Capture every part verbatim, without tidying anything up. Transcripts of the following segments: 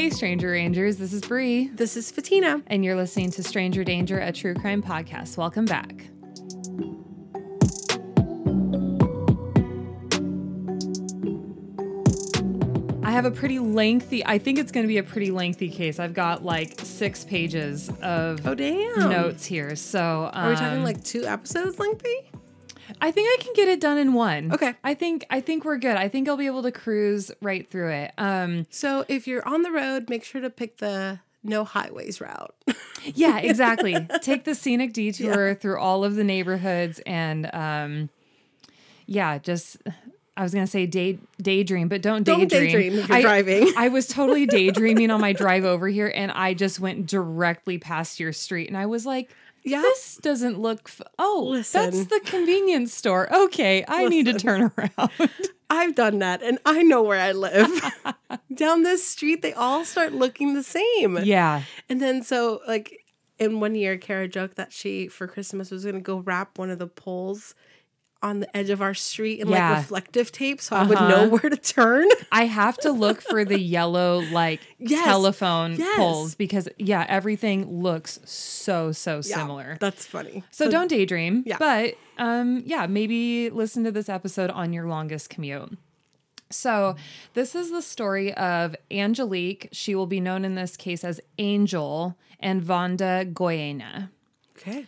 Hey, Stranger Rangers, this is Bree. This is Fatina. And you're listening to Stranger Danger, a true crime podcast. Welcome back. I have a pretty lengthy, I think it's going to be a pretty lengthy case. I've got like six pages of oh, damn. notes here. So, um, are we talking like two episodes lengthy? I think I can get it done in one. Okay. I think I think we're good. I think I'll be able to cruise right through it. Um, so if you're on the road, make sure to pick the no highways route. Yeah, exactly. Take the scenic detour yeah. through all of the neighborhoods and um, yeah, just I was going to say day, daydream, but don't daydream. Don't daydream if you're I, driving. I was totally daydreaming on my drive over here and I just went directly past your street and I was like, yeah. This doesn't look... F- oh, Listen. That's the convenience store. Okay, I Listen. need to turn around. I've done that, and I know where I live. Down this street, they all start looking the same. Yeah. And then so, like, in one year, Kara joked that she, for Christmas, was going to go wrap one of the poles on the edge of our street in, yeah. like, reflective tape so uh-huh. I would know where to turn. I have to look for the yellow, like, yes. telephone yes. poles because, yeah, everything looks so, so similar. Yeah, that's funny. So, so don't daydream. Yeah. But, um, yeah, maybe listen to this episode on your longest commute. So this is the story of Angelique. She will be known in this case as Angel, and Vonda Goyena. Okay.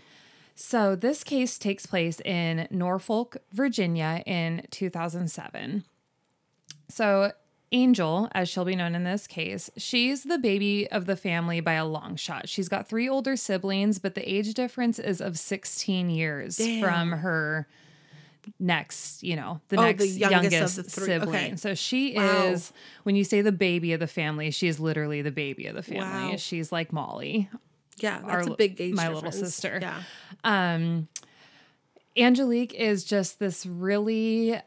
So this case takes place in Norfolk, Virginia in two thousand seven. So Angel, as she'll be known in this case, she's the baby of the family by a long shot. She's got three older siblings, but the age difference is of sixteen years Damn. From her next, you know, the oh, next the youngest, youngest of the three. Sibling. Okay. So she wow. is, when you say the baby of the family, she is literally the baby of the family. Wow. She's like Molly. Yeah, that's Our, a big age my difference. Little sister. Yeah, um, Angelique is just this really.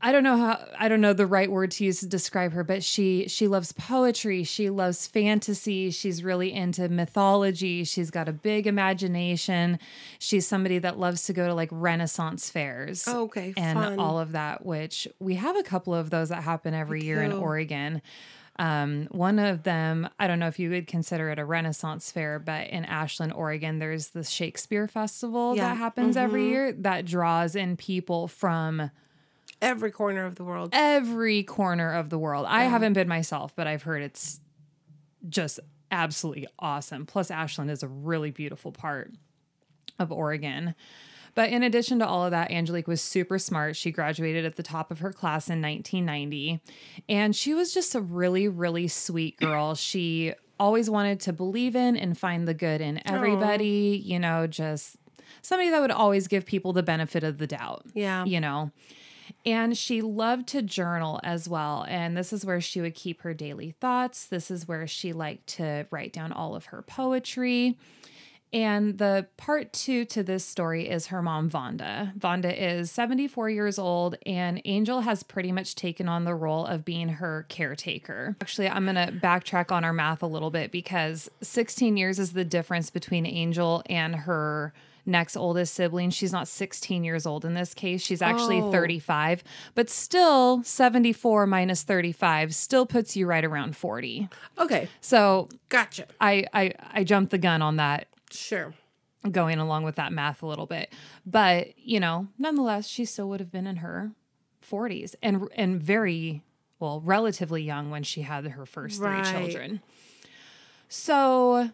I don't know how I don't know the right word to use to describe her, but she she loves poetry. She loves fantasy. She's really into mythology. She's got a big imagination. She's somebody that loves to go to like Renaissance fairs. Oh, okay, and fun. All of that, which we have a couple of those that happen every Thank year you. In Oregon. Um, one of them, I don't know if you would consider it a Renaissance fair, but in Ashland, Oregon, there's the Shakespeare Festival yeah. that happens mm-hmm. every year that draws in people from every corner of the world. Every corner of the world. Yeah. I haven't been myself, but I've heard it's just absolutely awesome. Plus, Ashland is a really beautiful part of Oregon. But in addition to all of that, Angelique was super smart. She graduated at the top of her class in nineteen ninety. And she was just a really, really sweet girl. She always wanted to believe in and find the good in everybody, Aww. You know, just somebody that would always give people the benefit of the doubt. Yeah. You know. And she loved to journal as well. And this is where she would keep her daily thoughts. This is where she liked to write down all of her poetry. And the part two to this story is her mom, Vonda. Vonda is seventy-four years old, and Angel has pretty much taken on the role of being her caretaker. Actually, I'm going to backtrack on our math a little bit because sixteen years is the difference between Angel and her next oldest sibling. She's not sixteen years old in this case. She's actually oh. thirty-five, but still seventy-four minus thirty-five still puts you right around forty. Okay. So gotcha. I, I, I jumped the gun on that. Sure. Going along with that math a little bit. But, you know, nonetheless, she still would have been in her forties and and very, well, relatively young when she had her first right. three children. So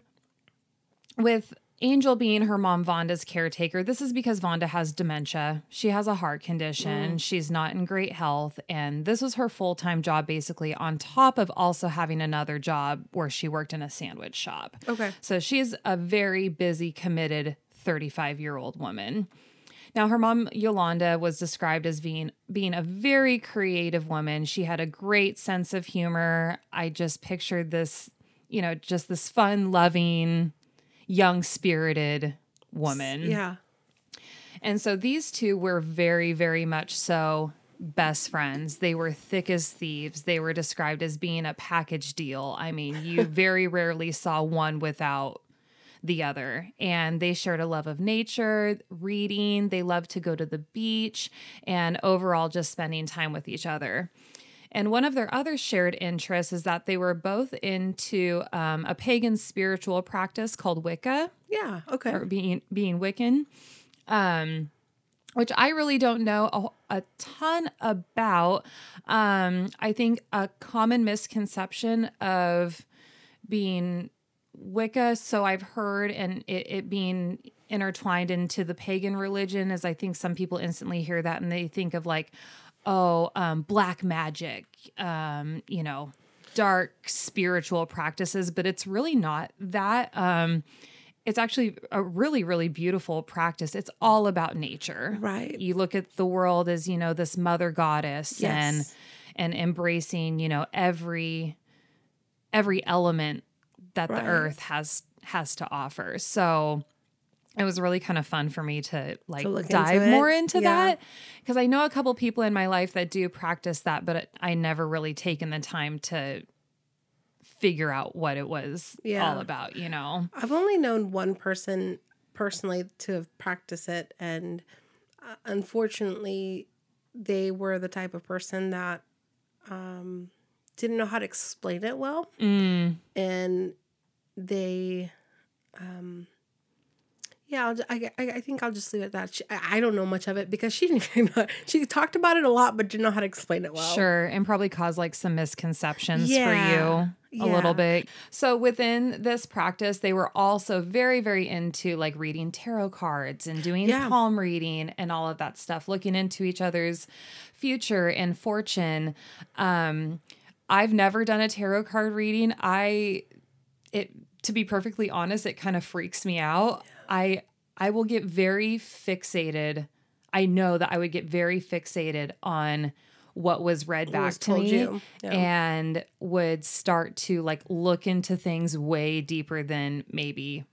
with Angel being her mom, Vonda's caretaker, this is because Vonda has dementia. She has a heart condition. Mm. She's not in great health. And this was her full-time job, basically, on top of also having another job where she worked in a sandwich shop. Okay. So she's a very busy, committed thirty-five-year-old woman. Now, her mom, Yolanda, was described as being being a very creative woman. She had a great sense of humor. I just pictured this, you know, just this fun, loving... young-spirited woman. Yeah. And so these two were very, very much so best friends. They were thick as thieves. They were described as being a package deal. I mean, you very rarely saw one without the other. And they shared a love of nature, reading. They loved to go to the beach and overall just spending time with each other. And one of their other shared interests is that they were both into um, a pagan spiritual practice called Wicca. Yeah, okay. Or being being Wiccan, um, which I really don't know a, a ton about. Um, I think a common misconception of being Wicca, so I've heard, and it, it being intertwined into the pagan religion, is I think some people instantly hear that and they think of like, oh, um, black magic, um, you know, dark spiritual practices, but it's really not that. Um, it's actually a really, really beautiful practice. It's all about nature. Right. You look at the world as, you know, this mother goddess, yes, and, and embracing, you know, every, every element that right. the earth has, has to offer. So it was really kind of fun for me to like to dive into more into yeah. that, because I know a couple people in my life that do practice that, but I never really taken the time to figure out what it was yeah. all about, you know. I've only known one person personally to have practiced it, and uh, unfortunately they were the type of person that um, didn't know how to explain it well. Mm. And they... Um, Yeah, I'll, I, I think I'll just leave it at that. She, I don't know much of it because she didn't even know. She talked about it a lot, but didn't know how to explain it well. Sure, and probably caused like some misconceptions yeah. for you a yeah. little bit. So within this practice, they were also very, very into like reading tarot cards and doing yeah. palm reading and all of that stuff, looking into each other's future and fortune. Um, I've never done a tarot card reading. I, it to be perfectly honest, it kind of freaks me out. Yeah. I I will get very fixated. I know that I would get very fixated on what was read back was to me you. Yeah. and would start to like look into things way deeper than maybe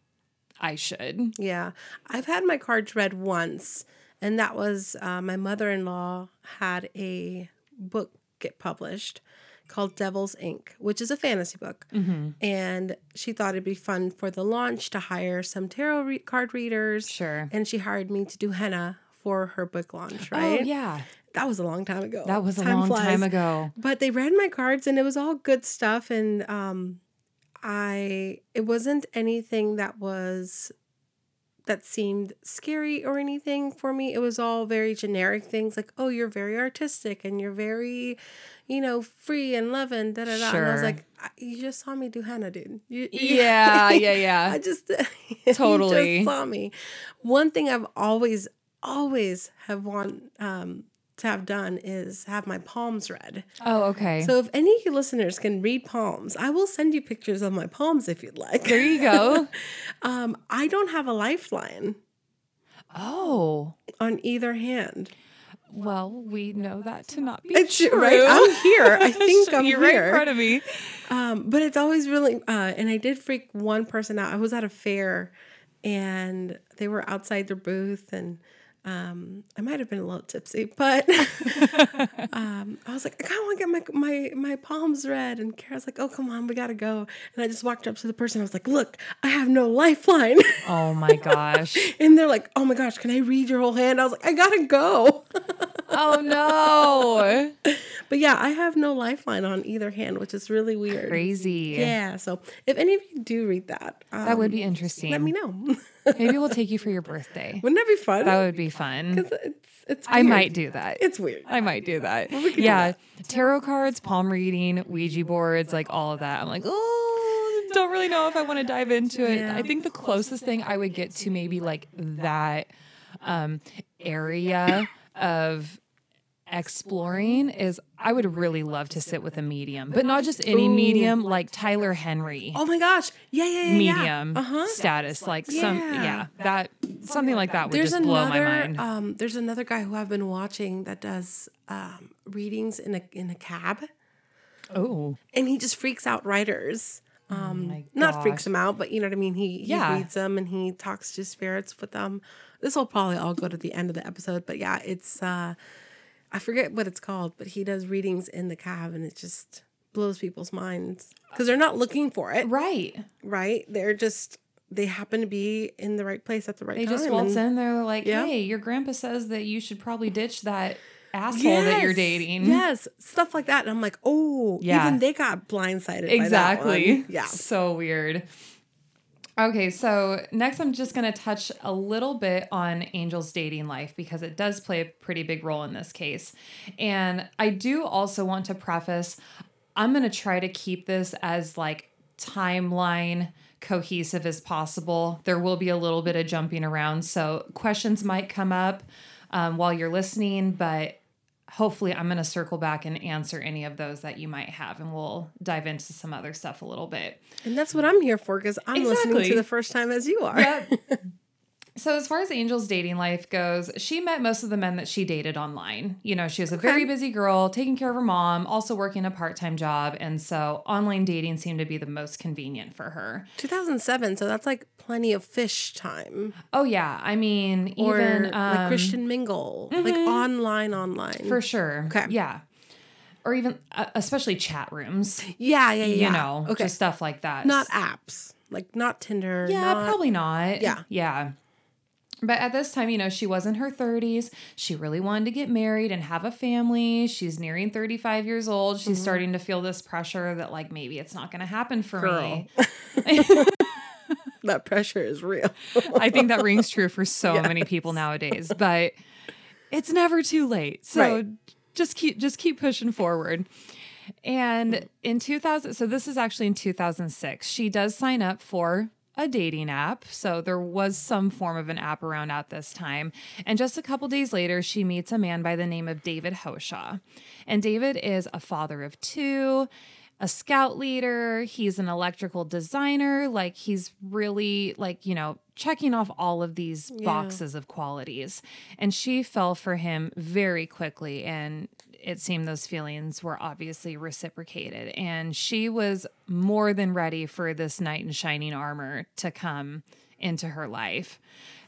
I should. Yeah. I've had my cards read once, and that was uh, my mother-in-law had a book get published called Devil's Ink, which is a fantasy book. Mm-hmm. And she thought it'd be fun for the launch to hire some tarot re- card readers. Sure. And she hired me to do henna for her book launch, right? Oh, yeah. That was a long time ago. That was a time long flies. time ago. But they read my cards, and it was all good stuff. And um, I it wasn't anything that was... that seemed scary or anything for me. It was all very generic things like, oh, you're very artistic and you're very, you know, free and loving, da da da. Sure. And I was like, I, you just saw me do henna, dude. You, you, yeah, yeah, yeah. I just totally you just saw me. One thing I've always, always have want um, to have done is have my palms read. Oh, okay. So if any of you listeners can read palms, I will send you pictures of my palms if you'd like. There you go. um, I don't have a lifeline. Oh. On either hand. Well, we know that to not be it's, true. Right? I'm here. I think I'm You're here. You're right in front of me. Um, but it's always really, uh, and I did freak one person out. I was at a fair, and they were outside their booth, and Um, I might have been a little tipsy, but um, I was like, I kind of want to get my, my my palms read. And Kara's like, oh, come on, we got to go. And I just walked up to the person. I was like, look, I have no lifeline. Oh, my gosh. And they're like, oh, my gosh, can I read your whole hand? I was like, I got to go. Oh, no. But, yeah, I have no lifeline on either hand, which is really weird. Crazy. Yeah. So if any of you do read that. Um, that would be interesting. Let me know. Maybe we'll take you for your birthday. Wouldn't that be fun? That would be fun. Because it's, it's weird. I might do that. It's weird. I might do that. Well, we yeah. do that. Tarot cards, palm reading, Ouija boards, like all of that. I'm like, oh, don't really know if I want to dive into it. Yeah. I think the closest thing I would get to maybe like that um, area of exploring is I would really love to sit with a medium, but not just any Ooh. medium, like Tyler Henry. Oh my gosh. Yeah, yeah, yeah. Medium yeah. Uh-huh. status. Like yeah. some, yeah, that, something like that would there's just another, blow my mind. Um, there's another guy who I've been watching that does um, readings in a, in a cab. Oh. And he just freaks out writers. Um, oh not freaks them out, but you know what I mean? He, he yeah. reads them and he talks to spirits with them. This will probably all go to the end of the episode, but yeah, it's, uh, I forget what it's called, but he does readings in the cab, and it just blows people's minds because they're not looking for it. Right. Right. They're just, they happen to be in the right place at the right they time. They just waltz in. They're like, yeah. hey, your grandpa says that you should probably ditch that asshole yes. that you're dating. Yes. Stuff like that. And I'm like, oh, yeah. even they got blindsided exactly. by that one. Yeah. So weird. Okay, so next I'm just going to touch a little bit on Angel's dating life because it does play a pretty big role in this case. And I do also want to preface, I'm going to try to keep this as like timeline cohesive as possible. There will be a little bit of jumping around, so questions might come up um, while you're listening, but hopefully I'm going to circle back and answer any of those that you might have, and we'll dive into some other stuff a little bit. And that's what I'm here for, because I'm exactly. listening to the first time as you are. Yep. So as far as Angel's dating life goes, she met most of the men that she dated online. You know, she was a okay. very busy girl, taking care of her mom, also working a part-time job. And so online dating seemed to be the most convenient for her. two thousand seven, so that's like Plenty of Fish time. Oh, yeah. I mean, or even... Or um, like Christian Mingle. Mm-hmm. Like online, online. For sure. Okay. Yeah. Or even, uh, especially chat rooms. Yeah, yeah, yeah. You know, okay. just stuff like that. Not apps. Like not Tinder. Yeah, not, probably not. Yeah. Yeah. But at this time, you know, she was in her thirties. She really wanted to get married and have a family. She's nearing thirty-five years old. She's mm-hmm. starting to feel this pressure that, like, maybe it's not going to happen for Girl. me. That pressure is real. I think that rings true for so yes. many people nowadays. But it's never too late. So right. just keep just keep pushing forward. And in two thousand, so this is actually in two thousand six, she does sign up for a dating app. So there was some form of an app around at this time. And just a couple days later, she meets a man by the name of David Hoshaw. And David is a father of two, a scout leader. He's an electrical designer. Like he's really like, you know, checking off all of these yeah. boxes of qualities. And she fell for him very quickly. And it seemed those feelings were obviously reciprocated, and she was more than ready for this knight in shining armor to come into her life.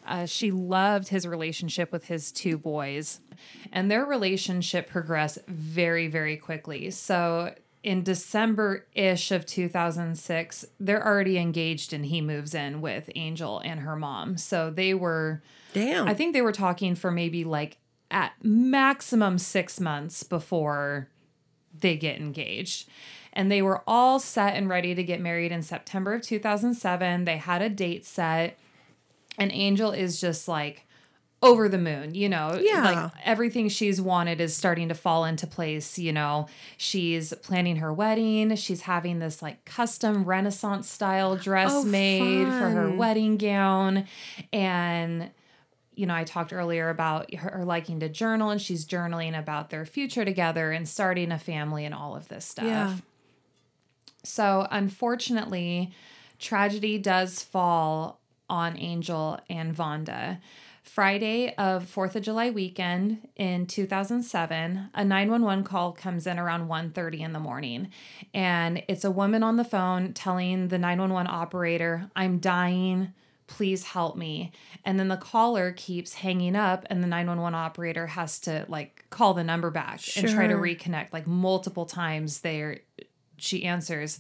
Uh, she loved his relationship with his two boys, and their relationship progressed very, very quickly. So in December-ish of two thousand six, they're already engaged, and he moves in with Angel and her mom. So they were, damn, I think they were talking for maybe like at maximum six months before they get engaged. And they were all set and ready to get married in September of two thousand seven. They had a date set, and Angel is just like over the moon, you know, yeah. like everything she's wanted is starting to fall into place. You know, she's planning her wedding. She's having this like custom Renaissance style dress oh, made fun. for her wedding gown. And you know, I talked earlier about her liking to journal, and she's journaling about their future together and starting a family and all of this stuff. Yeah. So unfortunately, tragedy does fall on Angel and Vonda. Friday of fourth of July weekend in two thousand seven, a nine one one call comes in around one thirty in the morning, and it's a woman on the phone telling the nine one one operator, "I'm dying. Please help me." And then the caller keeps hanging up, and the nine one one operator has to like call the number back sure. and try to reconnect like multiple times. There, she answers,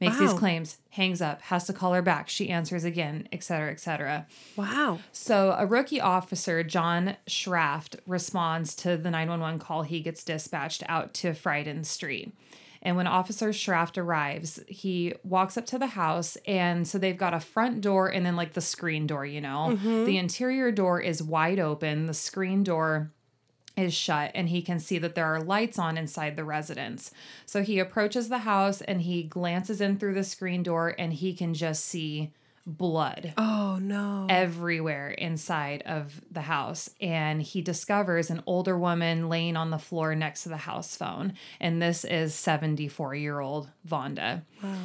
makes wow. these claims, hangs up, has to call her back. She answers again, et cetera, et cetera. Wow. So a rookie officer, John Schraft, responds to the nine one one call. He gets dispatched out to Freiden Street. And when Officer Schraft arrives, he walks up to the house, and so they've got a front door and then, like, the screen door, you know? Mm-hmm. The interior door is wide open. The screen door is shut, and he can see that there are lights on inside the residence. So he approaches the house, and he glances in through the screen door, and he can just see blood. Oh, no. Everywhere inside of the house. And he discovers an older woman laying on the floor next to the house phone. And this is seventy-four-year-old Vonda. Wow.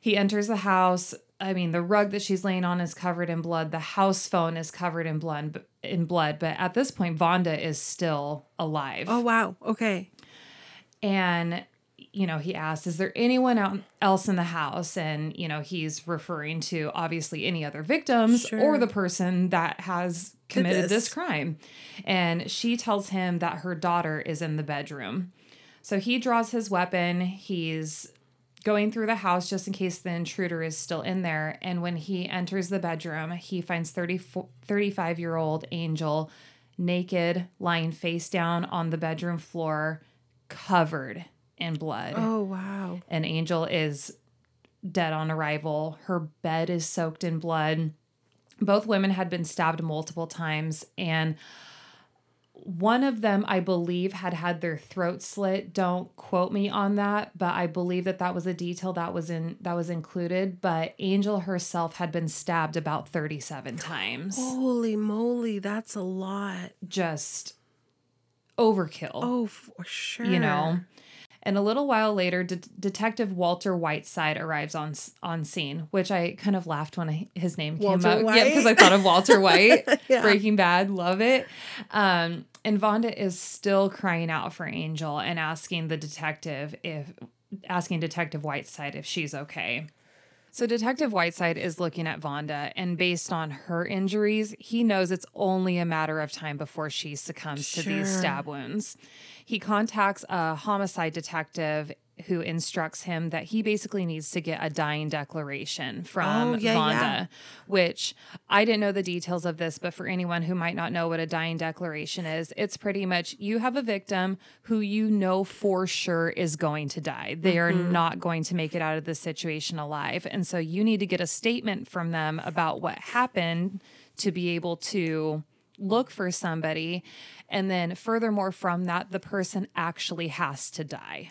He enters the house. I mean, the rug that she's laying on is covered in blood. The house phone is covered in blood, in blood. But at this point, Vonda is still alive. Oh, wow. Okay. And you know, he asks, is there anyone else in the house? And, you know, he's referring to obviously any other victims sure. or the person that has committed this. this crime. And she tells him that her daughter is in the bedroom. So he draws his weapon. He's going through the house just in case the intruder is still in there. And when he enters the bedroom, he finds thirty-five-year-old Angel naked, lying face down on the bedroom floor, covered in blood. Oh, wow. And Angel is dead on arrival. Her bed is soaked in blood. Both women had been stabbed multiple times, and one of them, I believe, had had their throat slit. Don't quote me on that, but I believe that that was a detail that was in that was included. But Angel herself had been stabbed about thirty-seven times. Holy moly, that's a lot. Just overkill. Oh, for sure. You know. And a little while later, De- Detective Walter Whiteside arrives on on scene, which I kind of laughed when I, his name Walter came up. White? Yeah, because I thought of Walter White. Yeah. Breaking Bad, love it. Um, and Vonda is still crying out for Angel and asking the detective if asking Detective Whiteside if she's okay. So Detective Whiteside is looking at Vonda, and based on her injuries, he knows it's only a matter of time before she succumbs sure. to these stab wounds. He contacts a homicide detective who instructs him that he basically needs to get a dying declaration from oh, yeah, Vonda, yeah. which I didn't know the details of this, but for anyone who might not know what a dying declaration is, it's pretty much you have a victim who you know for sure is going to die. They mm-hmm. are not going to make it out of the situation alive. And so you need to get a statement from them about what happened to be able to look for somebody. And then furthermore, from that, the person actually has to die.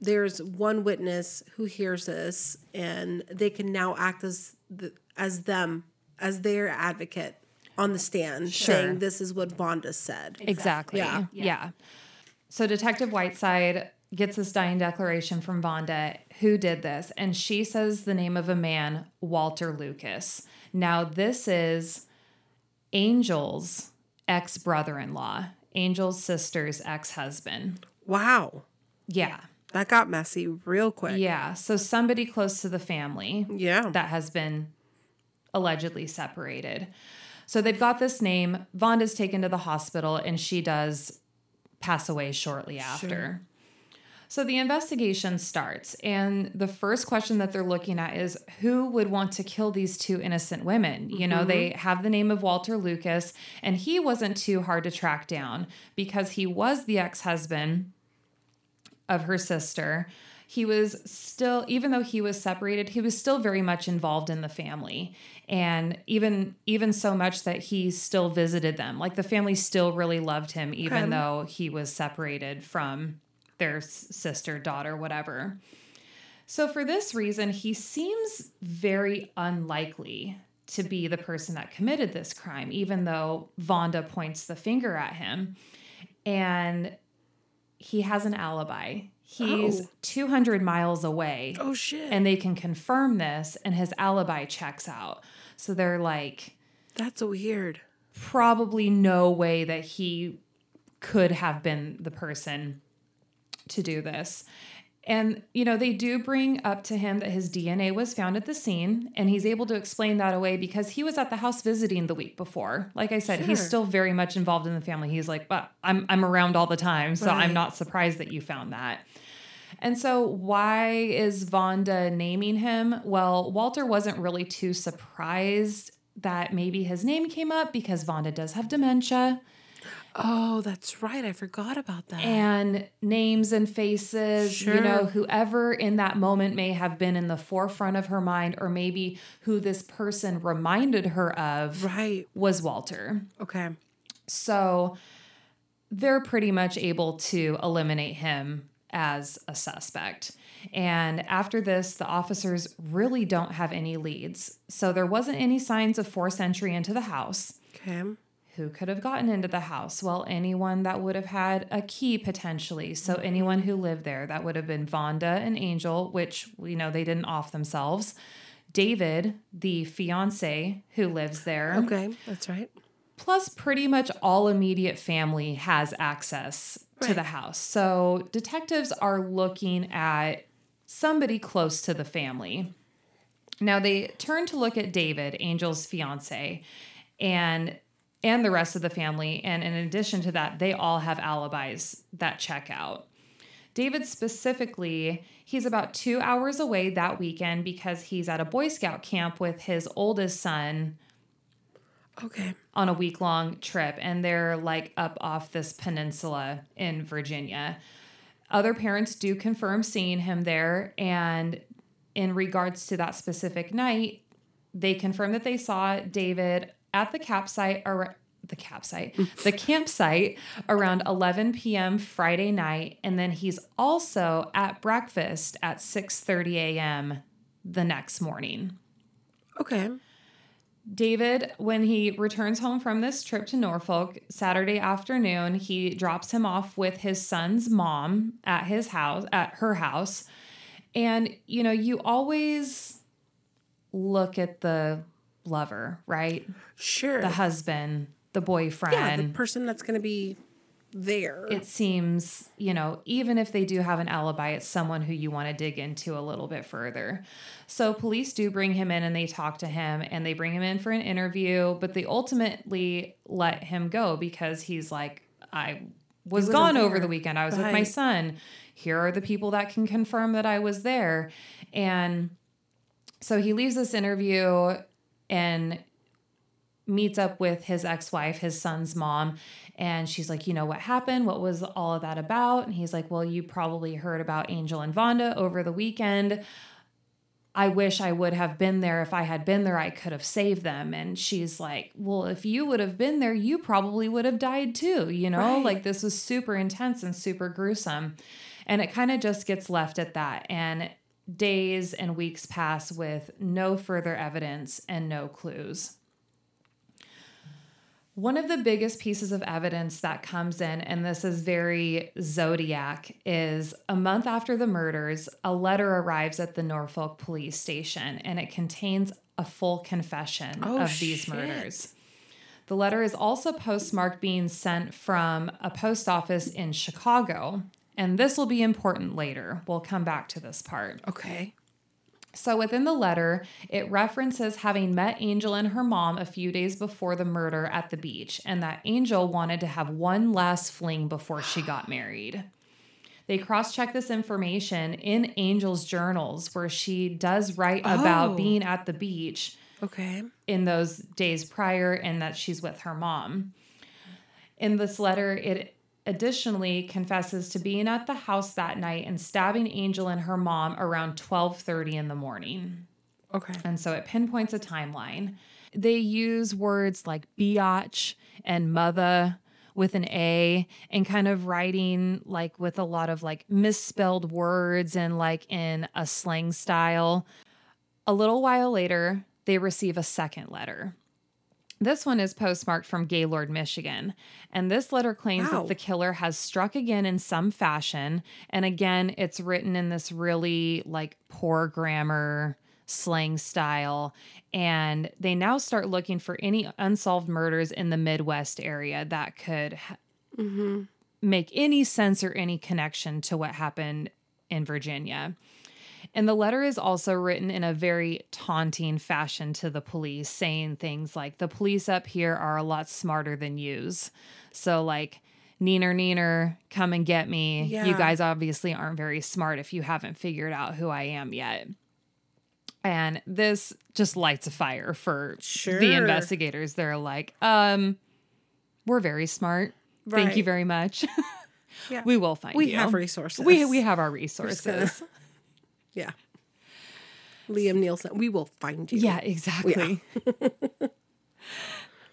There's one witness who hears this, and they can now act as the, as them, as their advocate on the stand, sure. saying this is what Vonda said. Exactly. Yeah. yeah. yeah. So Detective Whiteside gets this dying declaration from Vonda, who did this, and she says the name of a man, Walter Lucas. Now, this is Angel's ex-brother-in-law, Angel's sister's ex-husband. Wow. Yeah. That got messy real quick. Yeah. So somebody close to the family. Yeah. That has been allegedly separated. So they've got this name. Vonda's taken to the hospital, and she does pass away shortly after. Sure. So the investigation starts, and the first question that they're looking at is who would want to kill these two innocent women? You know, mm-hmm. they have the name of Walter Lucas, and he wasn't too hard to track down because he was the ex-husband of her sister. He was still, even though he was separated, he was still very much involved in the family. And even, even so much that he still visited them. Like the family still really loved him, even okay. though he was separated from their sister, daughter, whatever. So for this reason, he seems very unlikely to be the person that committed this crime, even though Vonda points the finger at him. And he has an alibi. He's oh. two hundred miles away. Oh, shit. And they can confirm this, and his alibi checks out. So they're like... That's weird. Probably no way that he could have been the person to do this. And, you know, they do bring up to him that his D N A was found at the scene, and he's able to explain that away because he was at the house visiting the week before. Like I said, sure. he's still very much involved in the family. He's like, but I'm, I'm around all the time, so right. I'm not surprised that you found that. And so why is Vonda naming him? Well, Walter wasn't really too surprised that maybe his name came up because Vonda does have dementia. Oh, that's right. I forgot about that. And names and faces, sure. you know, whoever in that moment may have been in the forefront of her mind, or maybe who this person reminded her of right. was Walter. Okay. So they're pretty much able to eliminate him as a suspect. And after this, the officers really don't have any leads. So there wasn't any signs of forced entry into the house. Okay. Who could have gotten into the house? Well, anyone that would have had a key potentially. So anyone who lived there, that would have been Vonda and Angel, which we know they didn't off themselves. David, the fiance who lives there. Okay, that's right. Plus pretty much all immediate family has access right. to the house. So detectives are looking at somebody close to the family. Now they turn to look at David, Angel's fiance, and And the rest of the family. And in addition to that, they all have alibis that check out. David specifically, he's about two hours away that weekend because he's at a Boy Scout camp with his oldest son, Okay. On a week-long trip, and they're like up off this peninsula in Virginia. Other parents do confirm seeing him there, and in regards to that specific night, they confirm that they saw David at the campsite or the campsite, the campsite around eleven p.m. Friday night, and then he's also at breakfast at six thirty a.m. the next morning. Okay. David, when he returns home from this trip to Norfolk Saturday afternoon, he drops him off with his son's mom at his house, at her house. And, you know, you always look at the lover, right? Sure. The husband, the boyfriend. Yeah, the person that's going to be there. It seems, you know, even if they do have an alibi, it's someone who you want to dig into a little bit further. So police do bring him in, and they talk to him, and they bring him in for an interview, but they ultimately let him go because he's like, I was gone over the weekend. I was with my son. Here are the people that can confirm that I was there. And so he leaves this interview and meets up with his ex-wife, his son's mom, and she's like, you know, what happened? What was all of that about? And he's like, well, you probably heard about Angel and Vonda over the weekend. I wish I would have been there. If I had been there, I could have saved them. And she's like, well, if you would have been there, you probably would have died too. You know, right. Like this was super intense and super gruesome. And it kind of just gets left at that. And days and weeks pass with no further evidence and no clues. One of the biggest pieces of evidence that comes in, and this is very Zodiac, is a month after the murders, a letter arrives at the Norfolk police station, and it contains a full confession oh, of these shit. murders. The letter is also postmarked being sent from a post office in Chicago, and this will be important later. We'll come back to this part. Okay. So within the letter, it references having met Angel and her mom a few days before the murder at the beach, and that Angel wanted to have one last fling before she got married. They cross-check this information in Angel's journals, where she does write oh. about being at the beach okay. in those days prior, and that she's with her mom. In this letter, it additionally confesses to being at the house that night and stabbing Angel and her mom around twelve thirty in the morning. Okay. And so it pinpoints a timeline. They use words like biatch and mother with an A, and kind of writing like with a lot of like misspelled words and like in a slang style. A little while later, they receive a second letter. This one is postmarked from Gaylord, Michigan, and this letter claims Ow. that the killer has struck again in some fashion, and again, it's written in this really, like, poor grammar slang style, and they now start looking for any unsolved murders in the Midwest area that could mm-hmm. make any sense or any connection to what happened in Virginia. And the letter is also written in a very taunting fashion to the police, saying things like, the police up here are a lot smarter than yous. So like, neener, neener, come and get me. Yeah. You guys obviously aren't very smart if you haven't figured out who I am yet. And this just lights a fire for sure. the investigators. They're like, um, we're very smart. Right. Thank you very much. yeah. We will find we you. We have resources. We, we have our resources. Yeah. Liam Nielsen, we will find you. Yeah, exactly. Yeah.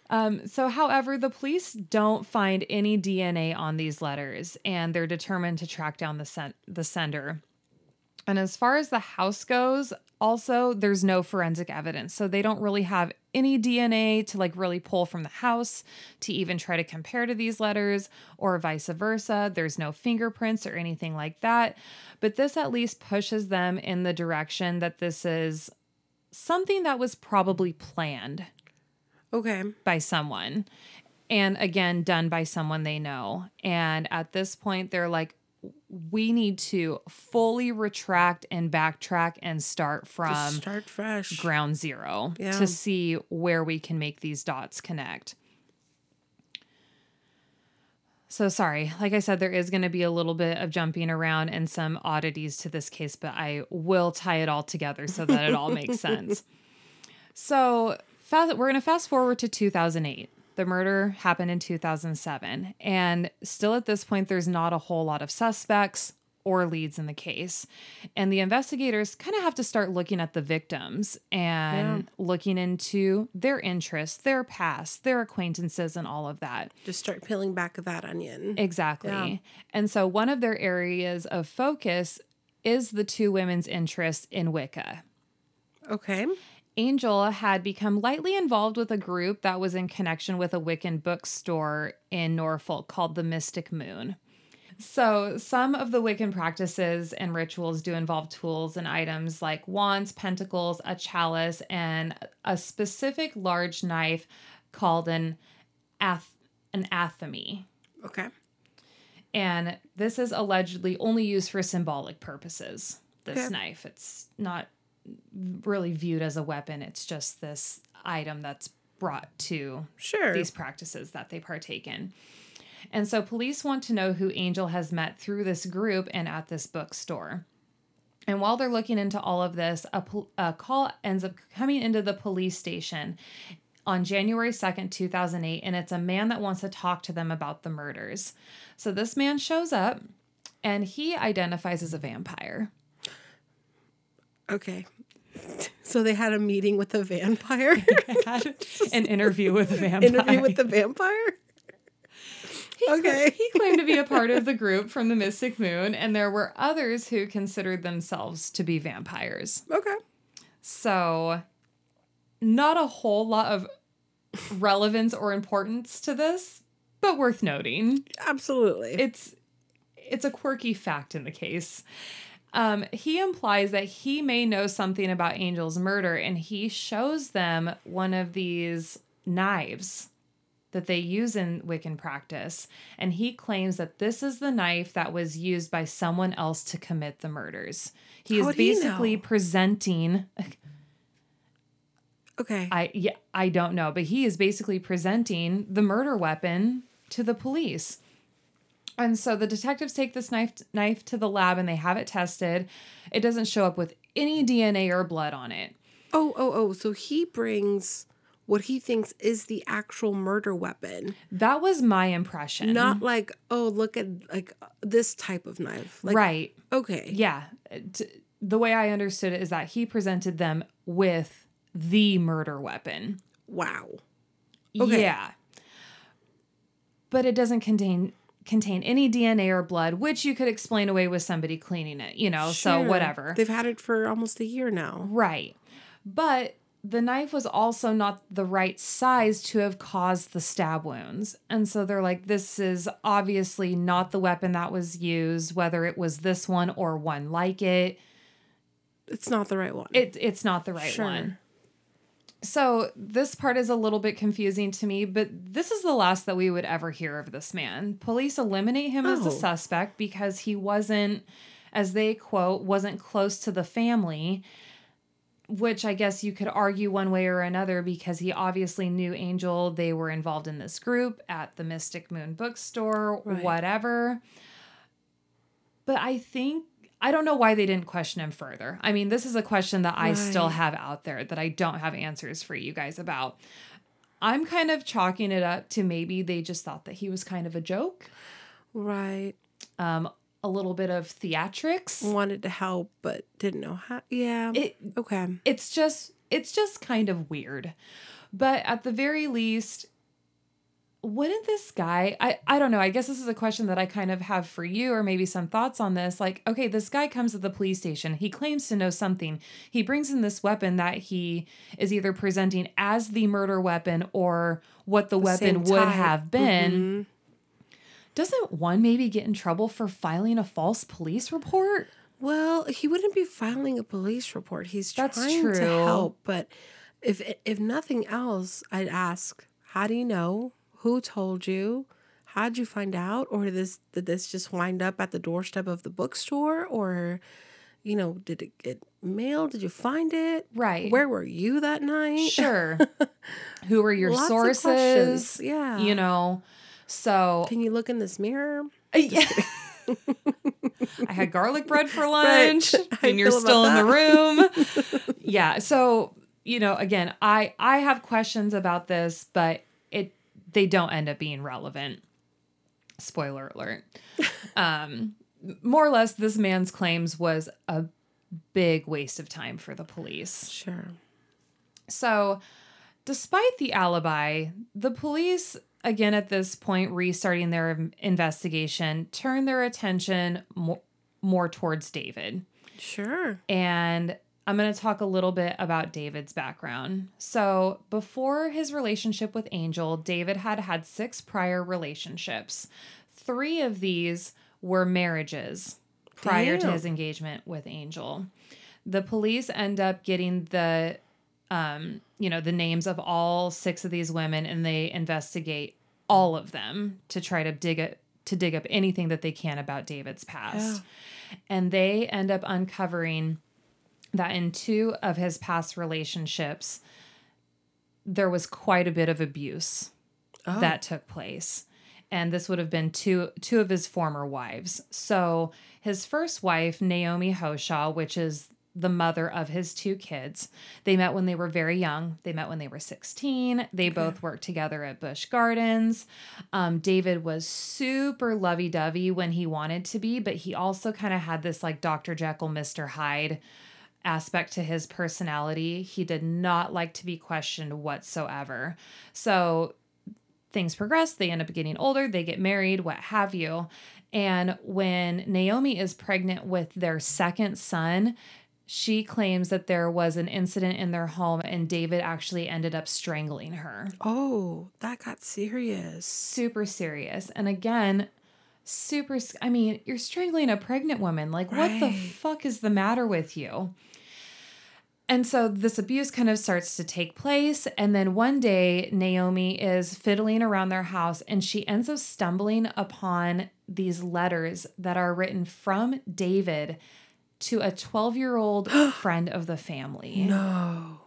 um, so, however, the police don't find any D N A on these letters, and they're determined to track down the sen- the sender. And as far as the house goes, also, there's no forensic evidence. So they don't really have any D N A to like really pull from the house to even try to compare to these letters, or vice versa. There's no fingerprints or anything like that. But this at least pushes them in the direction that this is something that was probably planned. Okay. By someone. And again, done by someone they know. And at this point, they're like, we need to fully retract and backtrack and start from Just start fresh. ground zero yeah. to see where we can make these dots connect. So sorry, like I said, there is going to be a little bit of jumping around and some oddities to this case, but I will tie it all together so that it all makes sense. So fast, we're going to fast forward to two thousand eight. The murder happened in two thousand seven, and still at this point, there's not a whole lot of suspects or leads in the case. And the investigators kind of have to start looking at the victims and yeah. looking into their interests, their past, their acquaintances, and all of that. Just start peeling back that onion. Exactly. Yeah. And so one of their areas of focus is the two women's interest in Wicca. Okay. Angel had become lightly involved with a group that was in connection with a Wiccan bookstore in Norfolk called the Mystic Moon. So some of the Wiccan practices and rituals do involve tools and items like wands, pentacles, a chalice, and a specific large knife called an ath- an athame. Okay. And this is allegedly only used for symbolic purposes, this okay. knife. It's not really viewed as a weapon. It's just this item that's brought to sure. these practices that they partake in. And so police want to know who Angel has met through this group and at this bookstore. And while they're looking into all of this, a, pol- a call ends up coming into the police station on January second, two thousand eight, and it's a man that wants to talk to them about the murders. So this man shows up, and he identifies as a vampire. Okay. So they had a meeting with a vampire? had an interview with a vampire. Interview with the vampire? He okay. Cl- he claimed to be a part of the group from the Mystic Moon, and there were others who considered themselves to be vampires. Okay. So, not a whole lot of relevance or importance to this, but worth noting. Absolutely. It's it's a quirky fact in the case. Um, he implies that he may know something about Angel's murder, and he shows them one of these knives that they use in Wiccan practice. And he claims that this is the knife that was used by someone else to commit the murders. He How is basically he presenting. Okay. I yeah, I don't know, but he is basically presenting the murder weapon to the police. And so the detectives take this knife knife to the lab and they have it tested. It doesn't show up with any D N A or blood on it. Oh, oh, oh. So he brings what he thinks is the actual murder weapon. That was my impression. Not like, oh, look at like this type of knife. Like, right. Okay. Yeah. The way I understood it is that he presented them with the murder weapon. Wow. Okay. Yeah. But it doesn't contain contain any D N A or blood, which you could explain away with somebody cleaning it, you know, sure. so whatever. They've had it for almost a year now. Right. But the knife was also not the right size to have caused the stab wounds. And so they're like, this is obviously not the weapon that was used, whether it was this one or one like it. It's not the right one. It, it's not the right sure. one. So this part is a little bit confusing to me, but this is the last that we would ever hear of this man. Police eliminate him oh. as a suspect because he wasn't, as they quote, wasn't close to the family. Which I guess you could argue one way or another because he obviously knew Angel. They were involved in this group at the Mystic Moon bookstore, right. whatever. But I think, I don't know why they didn't question him further. I mean, this is a question that right. I still have out there that I don't have answers for you guys about. I'm kind of chalking it up to maybe they just thought that he was kind of a joke. Right. Um, a little bit of theatrics. Wanted to help, but didn't know how. Yeah. It, okay. It's just, it's just kind of weird. But at the very least, wouldn't this guy, I, I don't know. I guess this is a question that I kind of have for you or maybe some thoughts on this. Like, okay, this guy comes to the police station. He claims to know something. He brings in this weapon that he is either presenting as the murder weapon or what the, the weapon would have been. Mm-hmm. Doesn't one maybe get in trouble for filing a false police report? Well, he wouldn't be filing a police report. He's That's trying true. to help. But if if nothing else, I'd ask, how do you know? Who told you? How'd you find out? Or did this, did this just wind up at the doorstep of the bookstore? Or, you know, did it get mailed? Did you find it? Right. Where were you that night? Sure. Who were your Lots sources? Of questions. Yeah. You know. So can you look in this mirror? Yeah. I had garlic bread for lunch, right. and you're still in the room. Yeah. So you know, again, I, I have questions about this, but it they don't end up being relevant. Spoiler alert. um, more or less, this man's claims was a big waste of time for the police. Sure. So, despite the alibi, the police, again at this point, restarting their investigation, turned their attention more, more towards David. Sure. And I'm going to talk a little bit about David's background. So, before his relationship with Angel, David had had six prior relationships. Three of these were marriages prior Damn. to his engagement with Angel. The police end up getting the Um, you know, the names of all six of these women, and they investigate all of them to try to dig up, to dig up anything that they can about David's past. Yeah. And they end up uncovering that in two of his past relationships, there was quite a bit of abuse oh. that took place. And this would have been two two of his former wives. So his first wife, Naomi Hoshaw, which is the mother of his two kids. They met when they were very young. They met when they were sixteen. They both worked together at Busch Gardens. Um, David was super lovey-dovey when he wanted to be, but he also kind of had this like Doctor Jekyll, Mister Hyde aspect to his personality. He did not like to be questioned whatsoever. So things progress. They end up getting older. They get married, what have you. And when Naomi is pregnant with their second son, she claims that there was an incident in their home and David actually ended up strangling her. Oh, that got serious. Super serious. And again, super, I mean, you're strangling a pregnant woman. Like, right. What the fuck is the matter with you? And so this abuse kind of starts to take place. And then one day, Naomi is fiddling around their house and she ends up stumbling upon these letters that are written from David to a twelve-year-old friend of the family. No.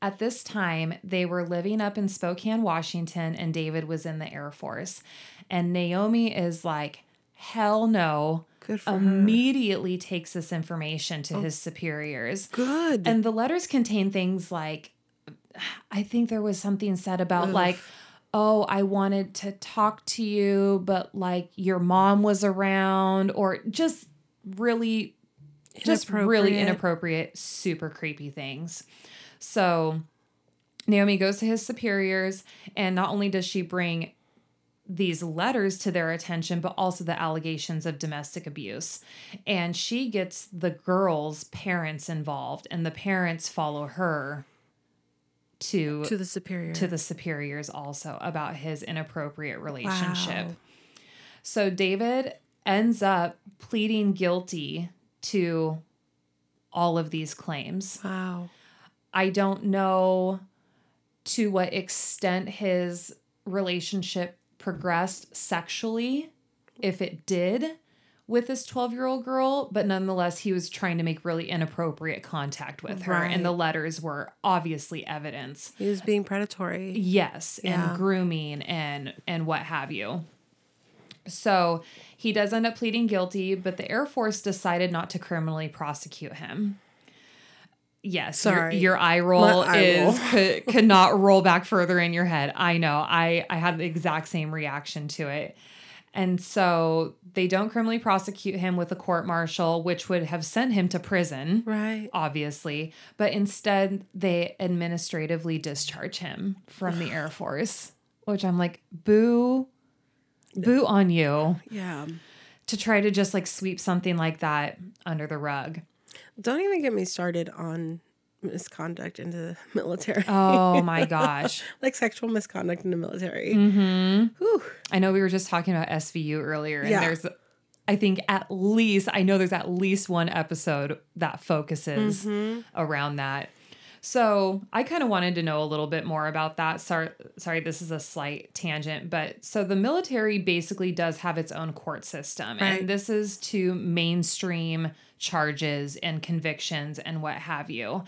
At this time, they were living up in Spokane, Washington, and David was in the Air Force. And Naomi is like, hell no. Good for Immediately her. Takes this information to oh, his superiors. Good. And the letters contain things like, I think there was something said about Oof. like, oh, I wanted to talk to you, but like your mom was around, or just really... Just really inappropriate, super creepy things. So Naomi goes to his superiors, and not only does she bring these letters to their attention, but also the allegations of domestic abuse. And she gets the girls' parents involved, and the parents follow her to, to the superior. To the superiors also about his inappropriate relationship. Wow. So David ends up pleading guilty to all of these claims. Wow. I don't know to what extent his relationship progressed sexually, if it did, with this twelve-year-old girl, but nonetheless, he was trying to make really inappropriate contact with her, right. and the letters were obviously evidence. He was being predatory. Yes, yeah. and grooming and and what have you. So he does end up pleading guilty, but the Air Force decided not to criminally prosecute him. Yes, Sorry. Your, your eye roll My is eye roll. could, could not roll back further in your head. I know. I, I had the exact same reaction to it. And so they don't criminally prosecute him with a court-martial, which would have sent him to prison, right? Obviously. But instead, they administratively discharge him from the Air Force, which I'm like, boo. Boo on you. Yeah. To try to just like sweep something like that under the rug. Don't even get me started on misconduct in the military. Oh my gosh. Like sexual misconduct in the military. Mm-hmm. Whew. I know we were just talking about S V U earlier, and yeah. there's, I think at least, I know there's at least one episode that focuses mm-hmm. around that. So I kind of wanted to know a little bit more about that. Sorry, sorry, this is a slight tangent, but so the military basically does have its own court system, right. and this is to mainstream charges and convictions and what have you.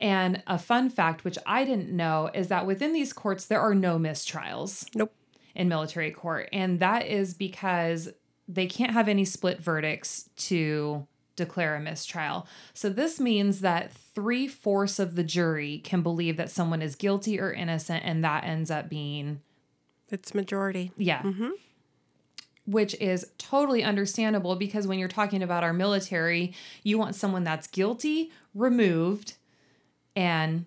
And a fun fact, which I didn't know, is that within these courts, there are no mistrials. Nope. In military court. And that is because they can't have any split verdicts to declare a mistrial. So this means that three-fourths of the jury can believe that someone is guilty or innocent, and that ends up being... It's majority. Yeah. Mm-hmm. Which is totally understandable, because when you're talking about our military, you want someone that's guilty, removed, and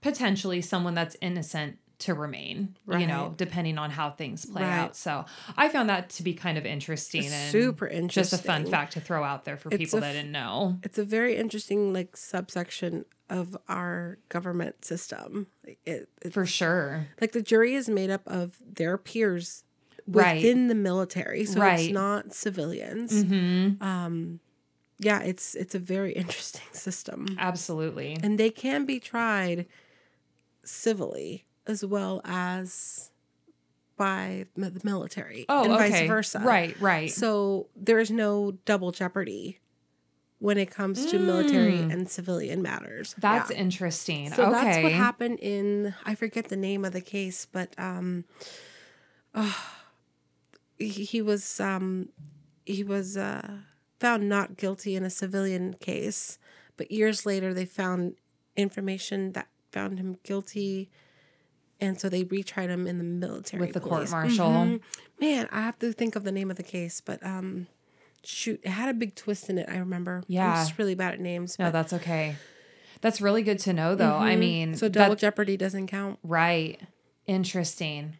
potentially someone that's innocent to remain, right. you know, depending on how things play right. out. So I found that to be kind of interesting. And super interesting. Just a fun fact to throw out there for it's people a, that didn't know. It's a very interesting, like, subsection of our government system. It, for sure. Like, the jury is made up of their peers within right. the military. So right. it's not civilians. Mm-hmm. Um, yeah, it's, it's a very interesting system. Absolutely. And they can be tried civilly as well as by the military oh, and okay. vice versa. Right, right. So there's no double jeopardy when it comes to mm. military and civilian matters. That's yeah. interesting. So okay. that's what happened in, I forget the name of the case, but um, oh, he, he was, um, he was uh, found not guilty in a civilian case, but years later they found information that found him guilty. And so they retried him in the military. With the court martial. Mm-hmm. Man, I have to think of the name of the case. But um, shoot, it had a big twist in it, I remember. Yeah. I'm just really bad at names. No, but that's okay. That's really good to know, though. Mm-hmm. I mean. So double that, jeopardy doesn't count. Right. Interesting.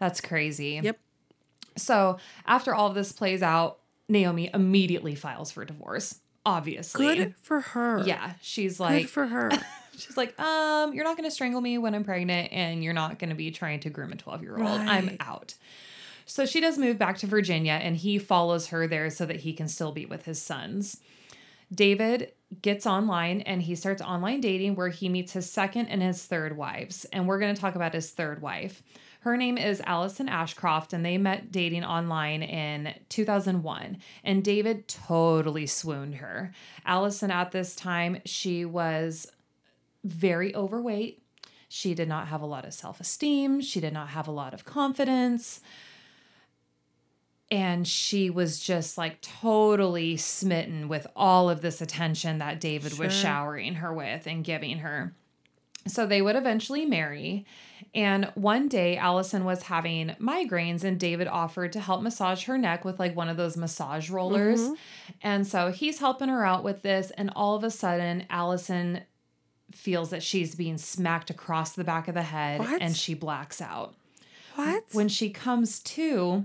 That's crazy. Yep. So after all of this plays out, Naomi immediately files for divorce. Obviously. Good for her. Yeah. She's like. Good for her. She's like, um, you're not going to strangle me when I'm pregnant, and you're not going to be trying to groom a twelve-year-old. Right. I'm out. So she does move back to Virginia, and he follows her there so that he can still be with his sons. David gets online, and he starts online dating, where he meets his second and his third wives. And we're going to talk about his third wife. Her name is Allison Ashcroft, and they met dating online in two thousand one, and David totally swooned her. Allison, at this time, she was... very overweight. She did not have a lot of self-esteem. She did not have a lot of confidence. And she was just like totally smitten with all of this attention that David sure. was showering her with and giving her. So they would eventually marry. And one day Allison was having migraines, and David offered to help massage her neck with like one of those massage rollers. Mm-hmm. And so he's helping her out with this. And all of a sudden, Allison feels that she's being smacked across the back of the head what? and she blacks out. What? When she comes to,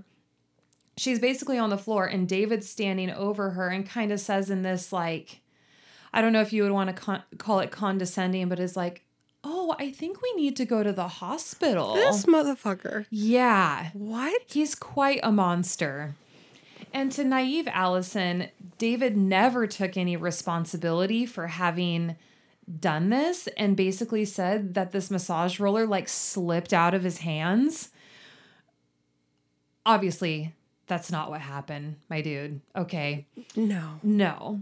she's basically on the floor, and David's standing over her and kind of says in this, like, I don't know if you would want to con- call it condescending, but is like, oh, I think we need to go to the hospital. This motherfucker. Yeah. What? He's quite a monster. And to naive Allison, David never took any responsibility for having done this, and basically said that this massage roller like slipped out of his hands. Obviously, that's not what happened, my dude. Okay. No. No.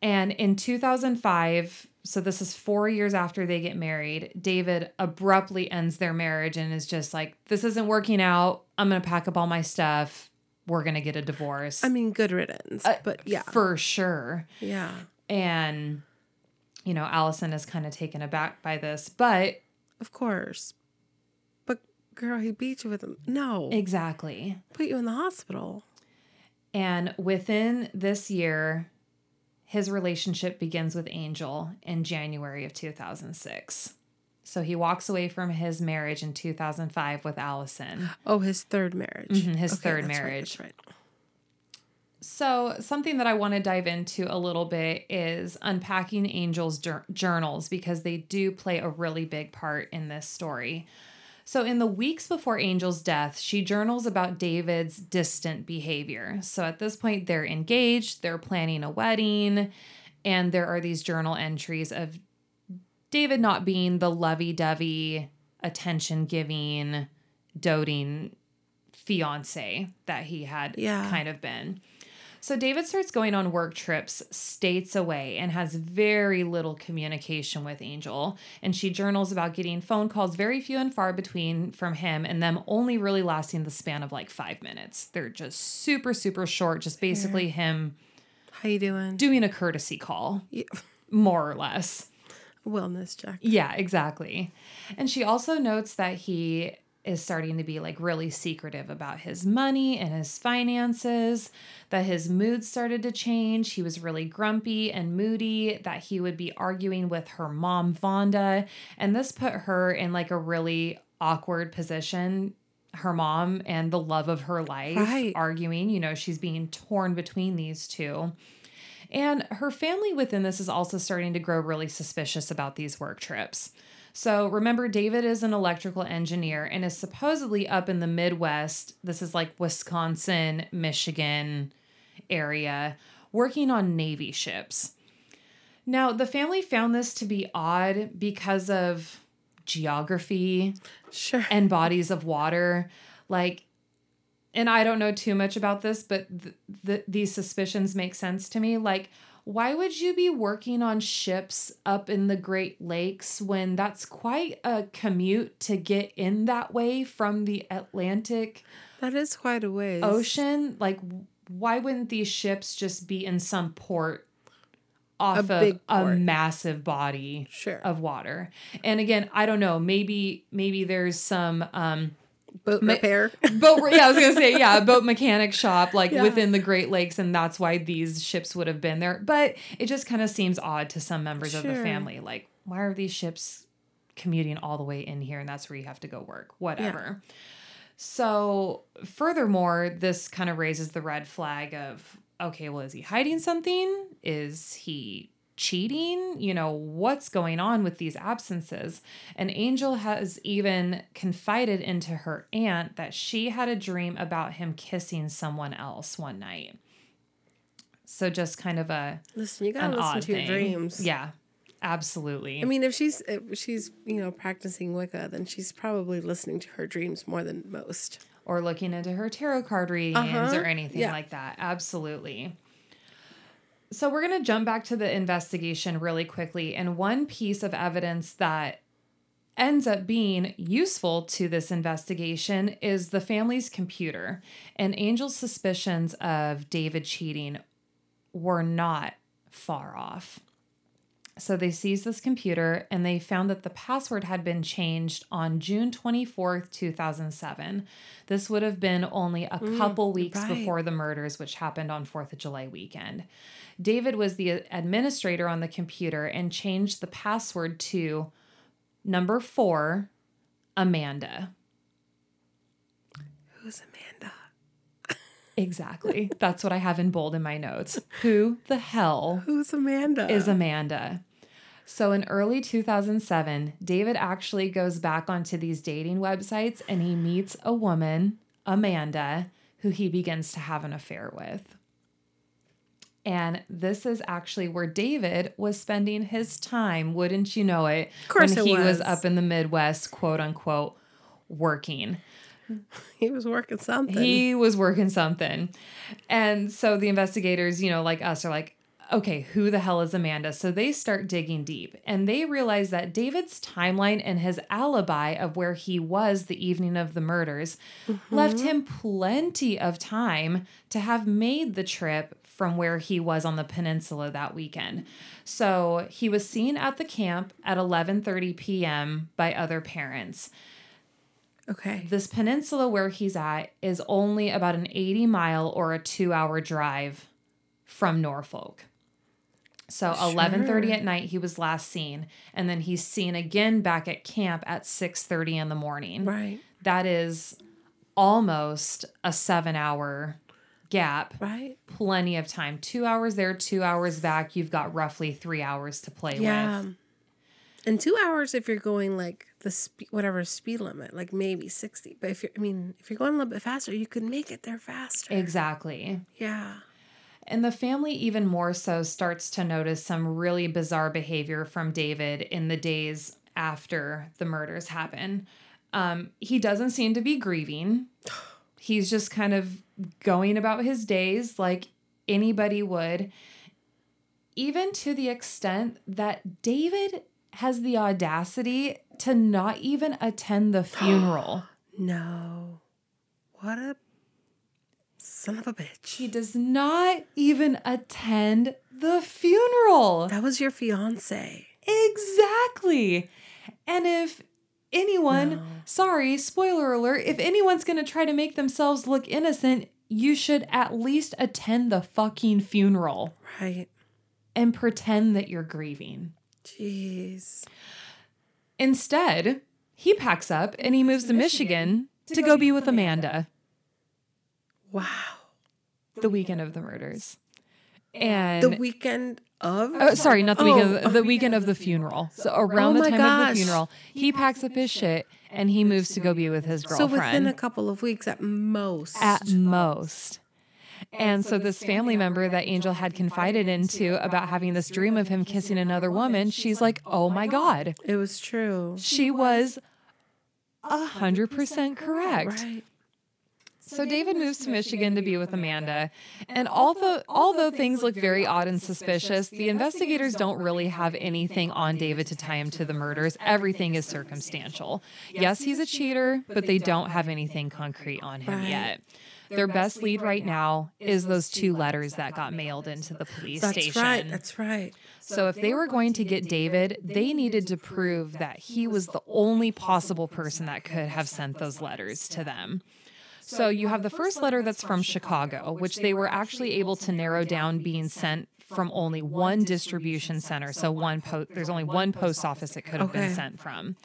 And in two thousand five, so this is four years after they get married, David abruptly ends their marriage and is just like, this isn't working out. I'm going to pack up all my stuff. We're going to get a divorce. I mean, good riddance, uh, but yeah. For sure. Yeah. And... you know, Allison is kind of taken aback by this, but... Of course. But, girl, he beat you with him. No. Exactly. Put you in the hospital. And within this year, his relationship begins with Angel in January of two thousand six. So he walks away from his marriage in two thousand five with Allison. Oh, his third marriage. Mm-hmm, his okay, third that's marriage. Right, that's right. So something that I want to dive into a little bit is unpacking Angel's dur- journals, because they do play a really big part in this story. So in the weeks before Angel's death, she journals about David's distant behavior. So at this point, they're engaged, they're planning a wedding, and there are these journal entries of David not being the lovey-dovey, attention-giving, doting fiancé that he had yeah. kind of been. So David starts going on work trips states away and has very little communication with Angel. And she journals about getting phone calls, very few and far between, from him, and them only really lasting the span of like five minutes. They're just super, super short, just basically him How you doing? Doing a courtesy call, yeah. More or less. Wellness check. Yeah, exactly. And she also notes that he is starting to be like really secretive about his money and his finances, that his mood started to change. He was really grumpy and moody, that he would be arguing with her mom, Vonda. And this put her in like a really awkward position. Her mom and the love of her life, right, arguing, you know, she's being torn between these two. And her family within this is also starting to grow really suspicious about these work trips. So remember, David is an electrical engineer and is supposedly up in the Midwest. This is like Wisconsin, Michigan area, working on Navy ships. Now, the family found this to be odd because of geography, sure, and bodies of water. Like, and I don't know too much about this, but th- th- these suspicions make sense to me. Like, why would you be working on ships up in the Great Lakes when that's quite a commute to get in that way from the Atlantic? That is quite a ways. Ocean? Like, why wouldn't these ships just be in some port off a of a massive body, sure, of water? And again, I don't know, maybe maybe there's some um boat me- repair boat yeah I was gonna say yeah a boat mechanic shop like yeah. within the Great Lakes, and that's why these ships would have been there. But it just kind of seems odd to some members, sure, of the family, like, why are these ships commuting all the way in here, and that's where you have to go work, whatever, yeah. So furthermore, this kind of raises the red flag of, okay, well, is he hiding something? Is he cheating? You know, what's going on with these absences? And Angel has even confided into her aunt that she had a dream about him kissing someone else one night. So just kind of a listen. You gotta listen to your dreams. Yeah, absolutely. I mean, if she's if she's you know practicing Wicca, then she's probably listening to her dreams more than most. Or looking into her tarot card readings, uh-huh, or anything, yeah, like that. Absolutely. So we're going to jump back to the investigation really quickly. And one piece of evidence that ends up being useful to this investigation is the family's computer. And Angel's suspicions of David cheating were not far off. So they seized this computer, and they found that the password had been changed on June twenty-fourth, two thousand seven. This would have been only a couple mm, weeks right. before the murders, which happened on fourth of July weekend. David was the administrator on the computer and changed the password to number four, Amanda. Who's Amanda? Exactly. That's what I have in bold in my notes. Who the hell Who's Amanda? Is Amanda? So in early two thousand seven, David actually goes back onto these dating websites, and he meets a woman, Amanda, who he begins to have an affair with. And this is actually where David was spending his time, wouldn't you know it, of course when it he was. was up in the Midwest, quote unquote, working. He was working something. He was working something. And so the investigators, you know, like us, are like, okay, who the hell is Amanda? So they start digging deep, and they realize that David's timeline and his alibi of where he was the evening of the murders, mm-hmm, left him plenty of time to have made the trip from where he was on the peninsula that weekend. So he was seen at the camp at eleven thirty p.m. by other parents. Okay. This peninsula where he's at is only about an eighty mile or a two hour drive from Norfolk. So sure. eleven thirty at night, he was last seen. And then he's seen again back at camp at six thirty in the morning. Right. That is almost a seven hour gap. Right. Plenty of time. Two hours there, two hours back. You've got roughly three hours to play yeah. with. And two hours if you're going like the spe- whatever speed limit, like maybe sixty. But if you're, I mean, if you're going a little bit faster, you could make it there faster. Exactly. Yeah. And the family even more so starts to notice some really bizarre behavior from David in the days after the murders happen. Um, he doesn't seem to be grieving. He's just kind of going about his days like anybody would. Even to the extent that David has the audacity to not even attend the funeral. No. What a Son of a bitch. He does not even attend the funeral. That was your fiancé. Exactly. And if anyone, no. sorry, spoiler alert, if anyone's going to try to make themselves look innocent, you should at least attend the fucking funeral. Right. And pretend that you're grieving. Jeez. Instead, he packs up and he moves to Michigan to go be with Amanda. Wow. The weekend of the murders. And the weekend of? Oh, sorry, not the weekend. Oh, the weekend, weekend of the funeral. So around oh the time gosh. of the funeral, he packs up his shit and he moves to go be with his girlfriend. So within a couple of weeks at most. At most. And, and so, so this family member that Angel had confided into about having this dream of him kissing another woman, she's like, oh my God. It was true. She was one hundred percent correct. Right. So David moves to Michigan to be with Amanda. And although, although things look very odd and suspicious, the investigators don't really have anything on David to tie him to the murders. Everything is circumstantial. Yes, he's a cheater, but they don't have anything concrete on him yet. Their best lead right now is those two letters that got mailed into the police station. That's right, that's right. So if they were going to get David, they needed to prove that he was the only possible person that could have sent those letters to them. So you have the first letter that's from Chicago, which they were actually able to narrow down being sent from only one distribution center. So one po- there's only one post office it could have okay. been sent from.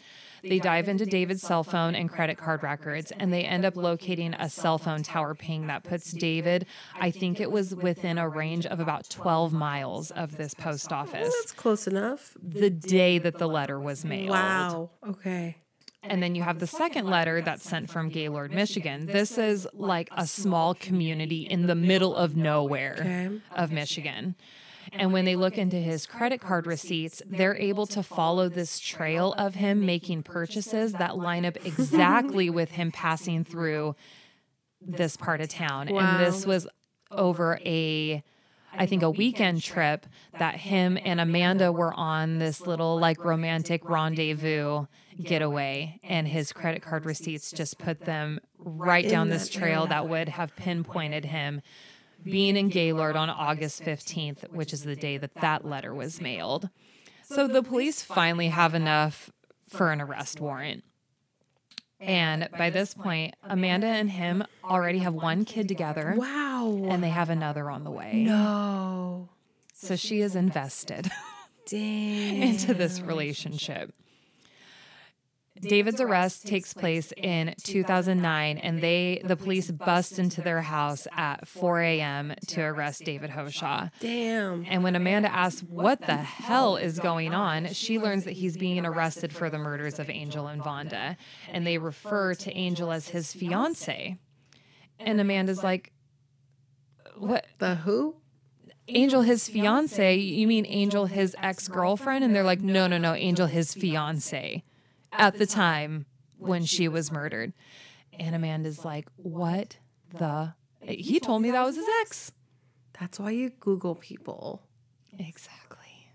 They dive into David's cell phone and credit card records, and they end up locating a cell phone tower ping that puts David, I think it was within a range of about twelve miles of this post office. Well, that's close enough. The day that the letter was mailed. Wow. Okay. And then you have the second letter that's sent from Gaylord, Michigan. This is like a small community in the middle of nowhere of Michigan. And when they look into his credit card receipts, they're able to follow this trail of him making purchases that line up exactly with him passing through this part of town. Wow. And this was over a, I think, a weekend trip that him and Amanda were on this little like romantic rendezvous getaway. And his credit card receipts just put them right down this trail that would have pinpointed him being in Gaylord on August fifteenth, which is the day that that letter was mailed. So the police finally have enough for an arrest warrant. And by this point, Amanda and him already have one kid together. Wow. And they have another on the way. No. So she is invested into this relationship. David's arrest takes place in two thousand nine, and they, the police bust into their house at four a.m. to arrest David Hoshaw. Damn. And when Amanda asks what the hell is going on, she learns that he's being arrested for the murders of Angel and Vonda, and they refer to Angel as his fiance. And Amanda's like, what? The who? Angel, his fiance? You mean Angel, his ex-girlfriend? And they're like, no, no, no, Angel, his fiance. At the time when she was murdered. And Amanda's like, what the? He told me that was his ex. That's why you Google people. Exactly.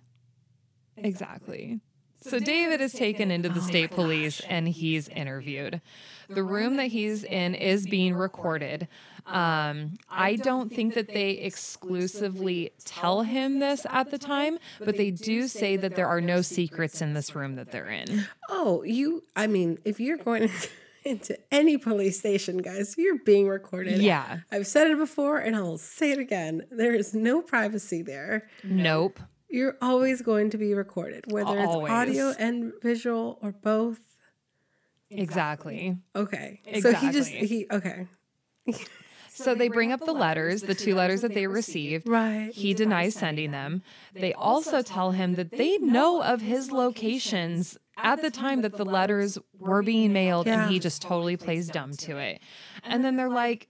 Exactly. So David is taken into the state police and he's interviewed. The room that he's in is being recorded. Um, I don't think that they exclusively tell him this at the time, but they do say that there are no secrets in this room that they're in. Oh, you, I mean, if you're going into any police station, guys, you're being recorded. Yeah. I've said it before and I'll say it again. There is no privacy there. Nope. You're always going to be recorded, whether always. It's audio and visual or both. Exactly. Okay. Exactly. So he just, he, okay. So they bring up the letters, the two letters that they received. Right. He denies sending them. They also tell him that they know of his locations at the time that the letters were being mailed, yeah. and he just totally plays dumb to it. And then they're like,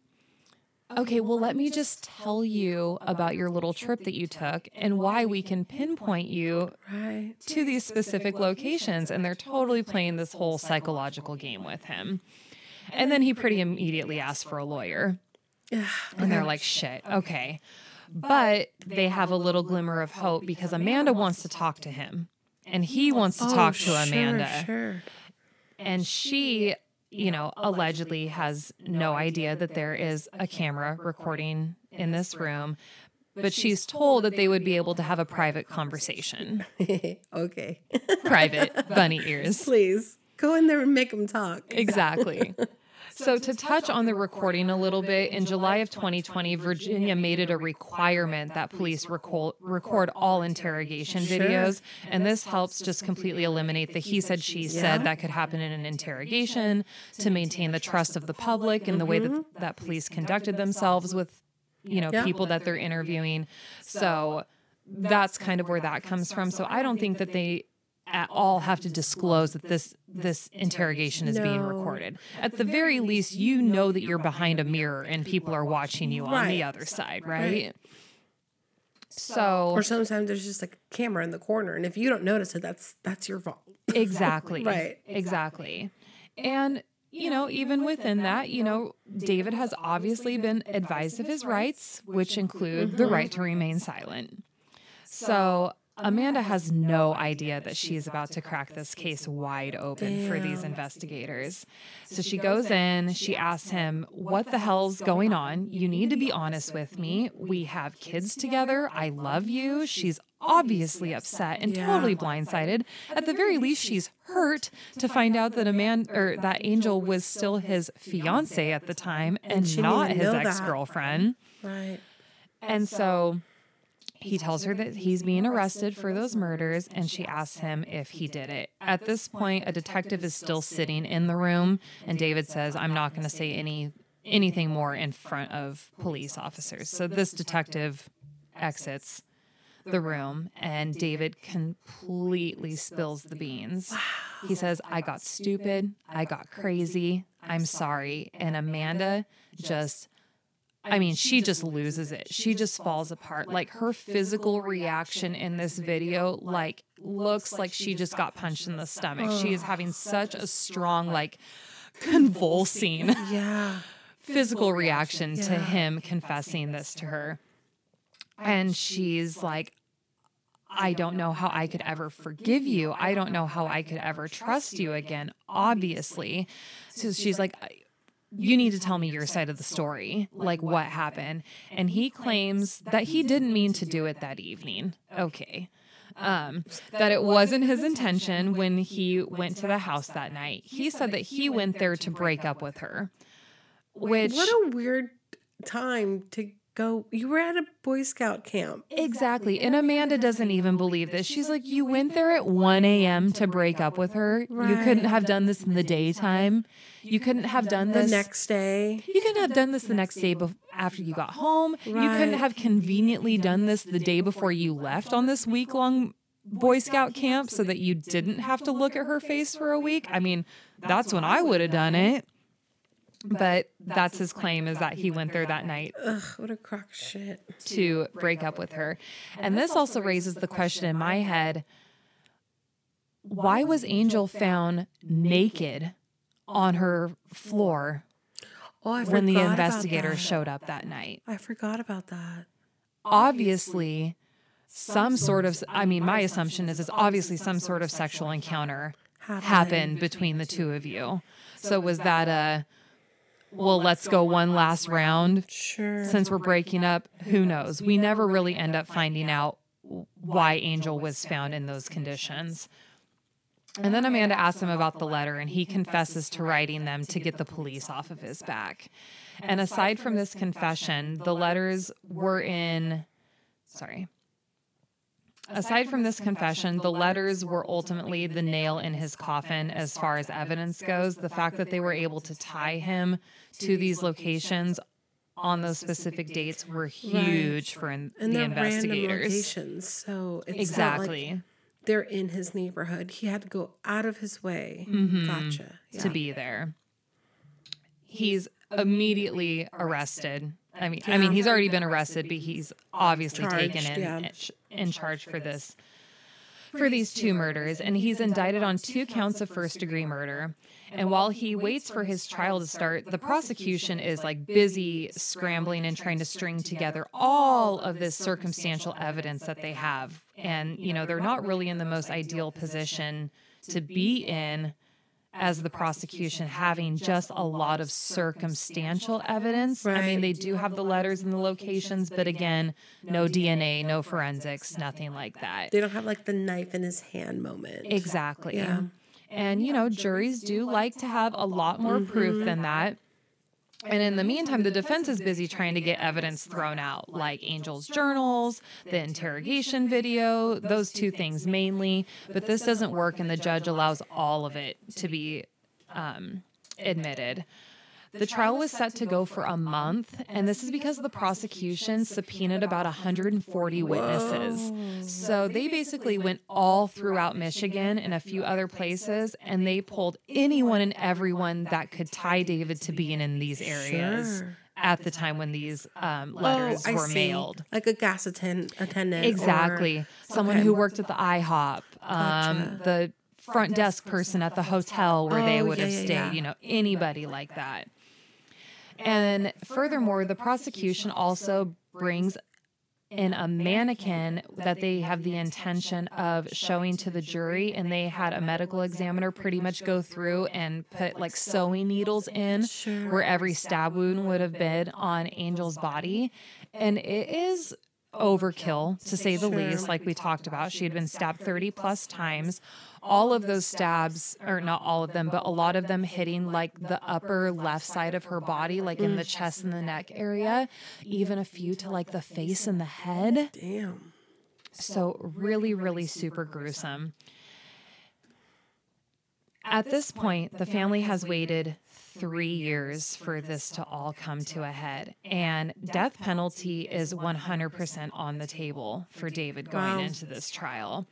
okay, well, let me just tell you about your little trip that you took and why we can pinpoint you to these specific locations. And they're totally playing this whole psychological game with him. And then he pretty immediately asks for a lawyer. And they're like, shit, okay. But they have a little glimmer of hope because Amanda wants to talk to him. And he wants to talk to Amanda. And she you know, allegedly has no idea that there is a camera recording in this room, but she's told that they would be able to have a private conversation. Okay. Private bunny ears. Please go in there and make them talk. Exactly. So to touch on the recording a little bit, in July of twenty twenty, Virginia made it a requirement that police record, record all interrogation videos, and this helps just completely eliminate the he said, she said that could happen in an interrogation to maintain the trust of the public in the way that, that police conducted themselves with, you know, people that they're interviewing. So that's kind of where that comes from. So I don't think that they at all have to disclose that this this interrogation is no. being recorded. At the very least, you know that you're behind a mirror and people are watching you on right. the other side, right? right? So or sometimes there's just like a camera in the corner, and if you don't notice it, that's that's your fault. Exactly. Right. Exactly. And you know, even within that, you know, David has obviously been advised of his rights, which include mm-hmm. the right to remain silent. So Amanda has no idea that she is about to crack this case wide open Damn. for these investigators. So she goes in, she asks him, what the hell's going on? You need to be honest with me. We have kids together. I love you. She's obviously upset and yeah. totally blindsided. At the very least, she's hurt to find out that Amanda or that Angel was still his fiance at the time and not his ex-girlfriend. Right. And so he tells her that he's being arrested for those murders, and she asks him if he did it. At this point, a detective is still sitting in the room, and David says, I'm not going to say any anything more in front of police officers. So this detective exits the room, and David completely spills the beans. He says, I got stupid. I got crazy. I'm sorry. And Amanda just... I mean, she just loses it. She just falls apart. Like, her physical reaction in this video, like, looks like she just got punched in the stomach. She is having such a strong, like, convulsing yeah. physical reaction to him confessing this to her. And she's like, I don't know how I could ever forgive you. I don't know how I could ever trust you again, obviously. So she's like... you need to tell me your side of the story, like what happened. And he claims that he didn't mean to do it that evening. Okay. Um, that it wasn't his intention when he went to the house that night. He said that he went there to break up with her, which... what a weird time to go. You were at a Boy Scout camp. Exactly. And Amanda doesn't even believe this. She's like, you went there at one a.m. to break up with her. Right. You couldn't have done this in the daytime. You couldn't have done this the next day. You couldn't have done this the next day bef- after you got home. Right. You couldn't have conveniently done this the day before you left on this week-long Boy Scout camp so that you didn't have to look at her face for a week. I mean, that's when I would have done it. But that's his claim, is that he went there that night. Ugh, what a crock shit. To break up with her. And this also raises the question in my head, why was Angel found naked on her floor oh, I when the investigator showed up that night? I forgot about that. Obviously, some sort of, I mean, my assumption is it's obviously some sort of sexual encounter happened between the two of you. So was that a... well, let's go one last round. Sure. Since we're breaking up, who knows? We never really end up finding out why Angel was found in those conditions. And then Amanda asks him about the letter, and he confesses to writing them to get the police off of his back. And aside from this confession, the letters were in... Sorry. Aside from this confession, the letters were ultimately the nail in his coffin as far as evidence goes. The fact that they were able to tie him to these locations on those specific dates were huge for in, the investigators. Locations, so it's exactly. Like they're in his neighborhood. He had to go out of his way. Mm-hmm. Gotcha. Yeah. To be there. He's immediately arrested. I mean, yeah. I mean, he's already been arrested, but he's obviously charged, taken in, yeah. in charge for this, for these two murders. And he's indicted on two counts of first degree murder. And while he waits for his trial to start, the prosecution is like busy scrambling and trying to string together all of this circumstantial evidence that they have. And, you know, they're not really in the most ideal position to be in as the prosecution having just a lot of circumstantial evidence. Right. I mean, they do have the letters and the locations, but again, no D N A, no forensics, nothing like that. They don't have like the knife in his hand moment. Exactly. Yeah. And, you know, juries do like to have a lot more mm-hmm. proof than that. And in the meantime, the defense is busy trying to get evidence thrown out, like Angel's journals, the interrogation video, those two things mainly. But this doesn't work, and the judge allows all of it to be um, admitted. The trial was set to go for a month, and this is because the prosecution subpoenaed about one hundred forty witnesses. Whoa. So they basically went all throughout Michigan and a few other places, and they pulled anyone and everyone that could tie David to being in these areas. Sure. At the time when these um, letters oh, were see. mailed. Like a gas attend- attendant. Exactly. Or, Someone okay. who worked at the IHOP, um, gotcha. the front desk person at the hotel where oh, they would yeah, have stayed, yeah. you know, anybody like that. And furthermore, the prosecution also brings in a mannequin that they have the intention of showing to the jury, and they had a medical examiner pretty much go through and put like sewing needles in sure. where every stab wound would have been on Angel's body. And it is overkill, to say the sure. least. Like we talked about, she had been stabbed thirty plus times. All of those stabs, or not all of them, but a lot of them hitting like the upper left side of her body, like mm. in the chest and the neck area, even a few to like the face and the head. Damn. So really, really super gruesome. At this point, the family has waited three years for this to all come to a head, and death penalty is one hundred percent on the table for David going wow. into this trial.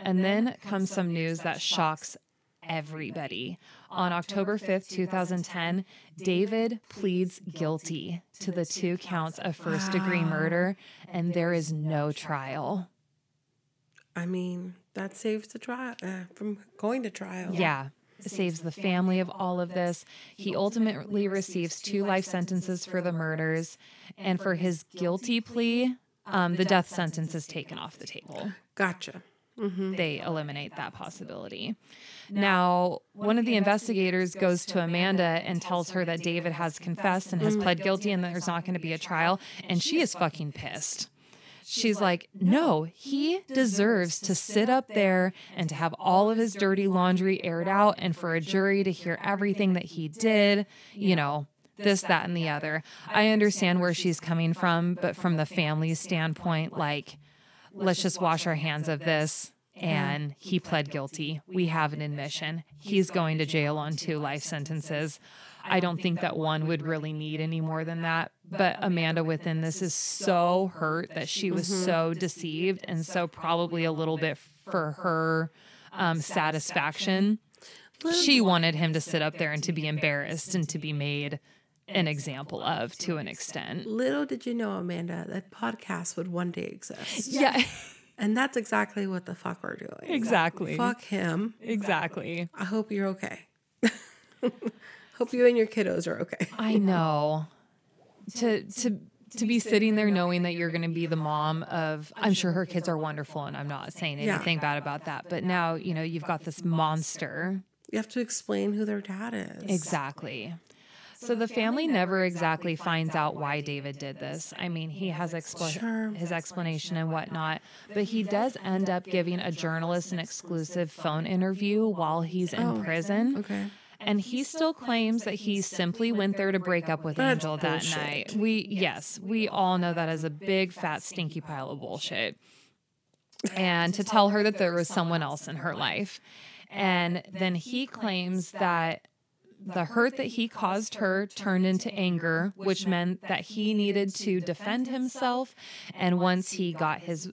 And then comes some news that shocks everybody. On October fifth, twenty ten, David pleads guilty to the two counts of first-degree murder, and there is no trial. I mean, that saves the trial uh, from going to trial. Yeah. Saves the family of all of this. He ultimately receives two life sentences for the murders, and for his guilty plea, um, the death sentence is taken off the table. Gotcha. Mm-hmm. They eliminate that possibility. Now, one of the investigators goes to Amanda and tells her that David has confessed and has mm-hmm. pled guilty and that there's not going to be a trial, and she is fucking pissed. She's like, no, he deserves to sit up there and to have all of his dirty laundry aired out and for a jury to hear everything that he did, you know, this, that, and the other. I understand where she's coming from, but from the family's standpoint, like, let's just wash our hands of this. And he pled guilty. We have an admission. He's going to jail on two life sentences. I don't think that one would really need any more than that. But Amanda within this is so hurt that she was mm-hmm. so deceived, and so probably a little bit for her um, satisfaction, she wanted him to sit up there and to be embarrassed and to be made an example of, to an extent. Little did you know, Amanda, that podcasts would one day exist. Yeah. And that's exactly what the fuck we're doing. Exactly. Fuck him. Exactly. I hope you're okay. Hope you and your kiddos are okay. I know. To to to be sitting there knowing that you're going to be the mom of, I'm sure her kids are wonderful, and I'm not saying anything yeah. bad about that. But now, you know, you've got this monster. You have to explain who their dad is. Exactly. So the family never exactly finds out why David did this. I mean, he has expl- sure. his explanation and whatnot, but he does end up giving a journalist an exclusive phone interview while he's in oh, prison. Okay. And he still claims that he simply went there to break up with Angel that night. We yes, we all know that as a big, fat, stinky pile of bullshit. And to tell her that there was someone else in her life. And then he claims that the hurt that he caused her turned into anger, which meant that he needed to defend himself. And once he got his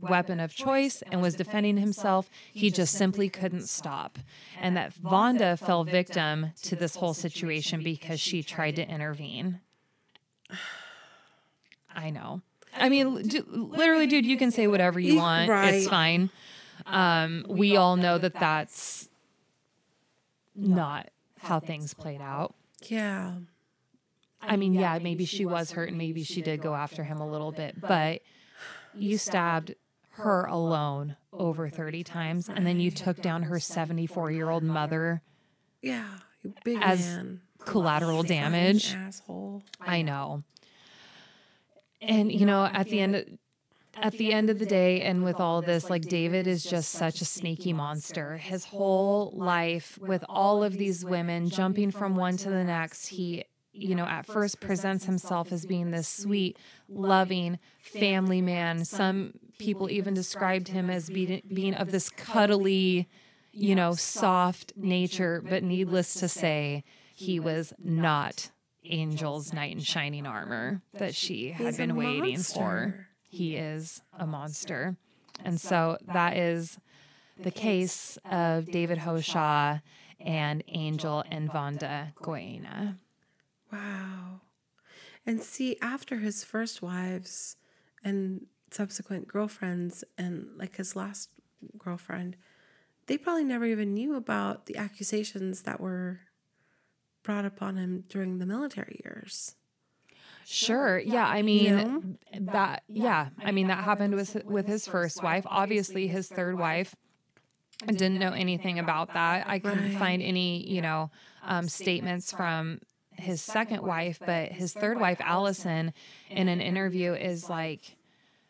weapon of choice and was defending himself, he just simply couldn't stop. And that Vonda fell victim to this whole situation because she tried to intervene. I know. I mean, literally, dude, you can say whatever you want. Right. It's fine. Um, we all know that that's not how things played out. Yeah. I mean, yeah, maybe she was hurt and maybe she did go after him a little bit, but you stabbed her alone over thirty times, and then you took down her seventy-four-year-old mother Yeah, you big as man. Collateral Fucking damage. Asshole. I know. And you know, at the end, at the end of the day, and with all this, like David is just such a sneaky monster. His whole life with all of these women, jumping from one to the next, he, you know, at first presents himself as being this sweet, loving family man. Some people even described him as being, being of this cuddly, you know, soft nature, but needless to say, he was not Angel's knight in shining armor that she had been waiting for. He is a monster. And so that is the case of David Hoshaw and Angel and Vonda Goyena. Wow. And see, after his first wives and subsequent girlfriends, and like his last girlfriend, they probably never even knew about the accusations that were brought upon him during the military years. Sure. Yeah. I mean, you know? that, yeah. I mean, that happened with, with his first wife. Obviously, his third wife didn't know anything about that. I couldn't right. find any, you know, um, statements from his second wife, but his third wife, Allison, in an interview is like,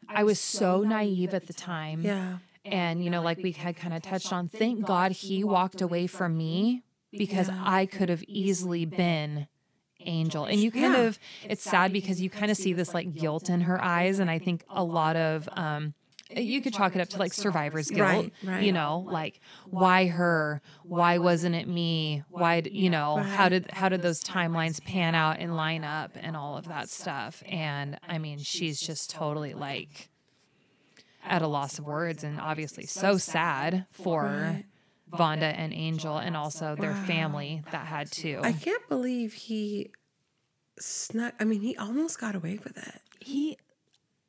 I was so naive at the time. Yeah. And, you know, like we had kind of touched on, thank God he walked away from me. Because yeah. I could have easily been Angel. And you kind yeah. of, it's sad because you kind of see this like guilt in her eyes. And I think a lot of, um, you could chalk it up to like survivor's guilt, right, right. you know, like why her, why wasn't it me? Why, you know, how did, how did those timelines pan out and line up and all of that stuff? And I mean, she's just totally like at a loss of words and obviously so sad for right. Vonda and Angel and also their wow. family that had to. I can't believe he snuck. I mean, he almost got away with it. He,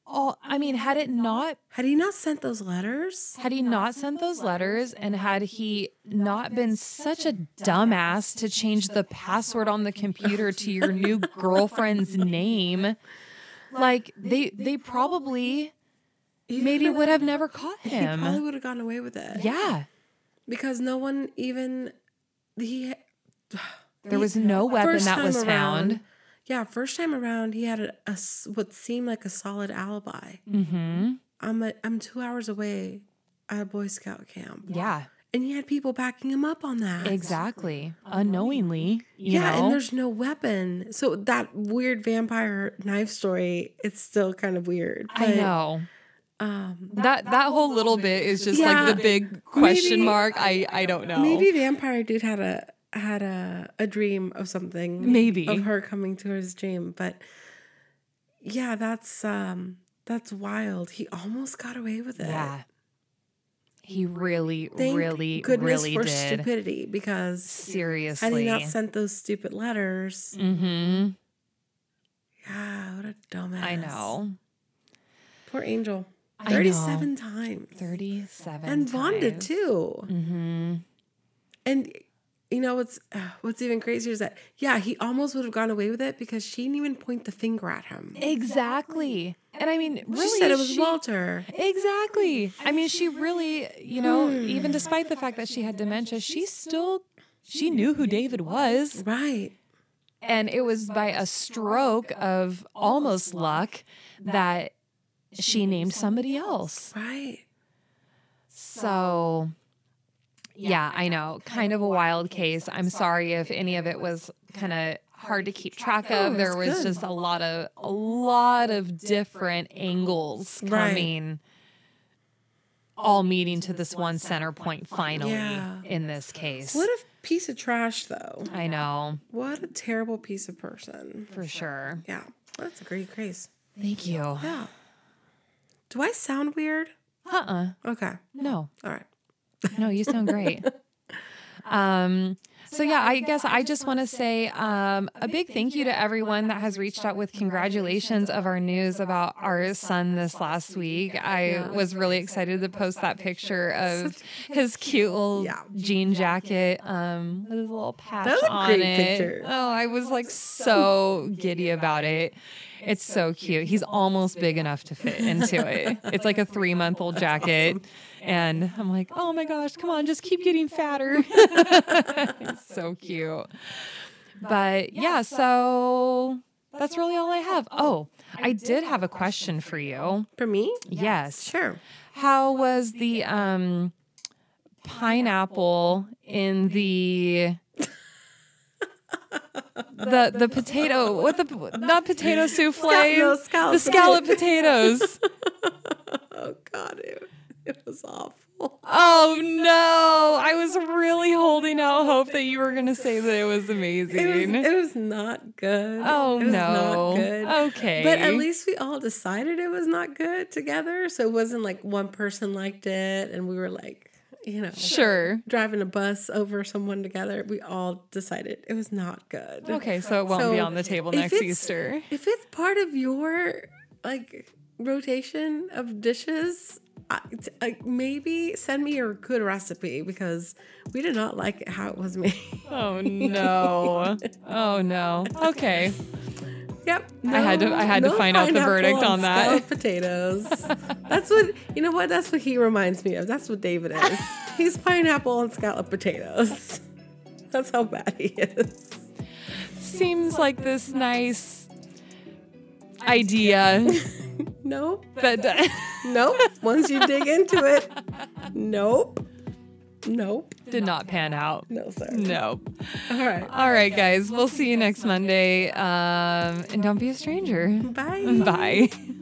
all. I mean, had it not. Had he not sent those letters? Had he not sent those letters and had he not been such a dumbass to change the password on the computer to your new girlfriend's name, like they, they probably maybe would have never caught him. He probably would have gotten away with it. Yeah. Because no one even, he. There was no weapon that was found. Yeah, first time around, he had a, a what seemed like a solid alibi. Mm-hmm. I'm a, I'm two hours away at a Boy Scout camp. Yeah, and he had people backing him up on that. Exactly, unknowingly. You yeah, know? And there's no weapon, so that weird vampire knife story. It's still kind of weird. But, I know. Um, that, that that whole little bit is just yeah, like the big question maybe, mark. I, I don't know. Maybe vampire dude had a had a, a dream of something. Maybe of her coming to his dream, but yeah, that's um that's wild. He almost got away with it. Yeah, he really, Thank really, goodness really for did. Stupidity, because seriously, had he not sent those stupid letters, mm-hmm. yeah, what a dumbass. I know. Poor Angel. thirty-seven times. thirty-seven And Vonda, times. too. Mm-hmm. And, you know, what's uh, what's even crazier is that, yeah, he almost would have gone away with it because she didn't even point the finger at him. Exactly. And, I mean, really. She said it was she, Walter. Exactly. I mean, she really, you know, mm. even despite the fact that she had dementia, she still, she knew who David was. Right. And it was by a stroke of almost luck that she named somebody else. Right. So, yeah, I know. Kind of a wild case. I'm sorry if any of it was kind of hard to keep track of. There was just a lot of a lot of different angles coming, all meeting to this one center point finally yeah. in this case. What a piece of trash, though. I know. What a terrible piece of person. For sure. Yeah. That's a great case. Thank you. Yeah. Do I sound weird? Uh-uh. Okay. No. All right. No, you sound great. Um, so, yeah, I guess I just want to say um, a big thank you to everyone that has reached out with congratulations of our news about our son this last week. I was really excited to post that picture of his cute little yeah. jean jacket um, with his little patch on it. That was a great picture. Oh, I was, like, so giddy about it. It's so cute. He's almost big enough to fit into it. It's like a three-month-old jacket. And I'm like, oh my gosh, come on, just keep getting fatter. It's so cute. But yeah, so that's really all I have. Oh, I did have a question for you. For me? Yes. Sure. How was the um, pineapple in the... The the potato, what the not potato souffle, no, scallop, the scallop potatoes. Oh God, it, it was awful. Oh no, I was really holding out hope that you were going to say that it was amazing. It was, it was not good. Oh it was no, not good. Okay, but at least we all decided it was not good together, so it wasn't like one person liked it and we were like, you know, sure, driving a bus over someone together. We all decided it was not good. Okay, so it won't so be on the table next if Easter. If it's part of your like rotation of dishes, I, like maybe send me your good recipe because we did not like it how it was made. Oh no! Oh no! Okay. Yep. No, I had to. I had no to find out the verdict on that. Potatoes. That's what you know. What that's what he reminds me of. That's what David is. He's pineapple and scalloped potatoes. That's how bad he is. Seems like this nice idea. Nope. But nope. Once you dig into it, nope. Nope. Did not pan out. No, sir. No. All right. All right, guys. We'll see you next Monday. Um, and don't be a stranger. Bye. Bye.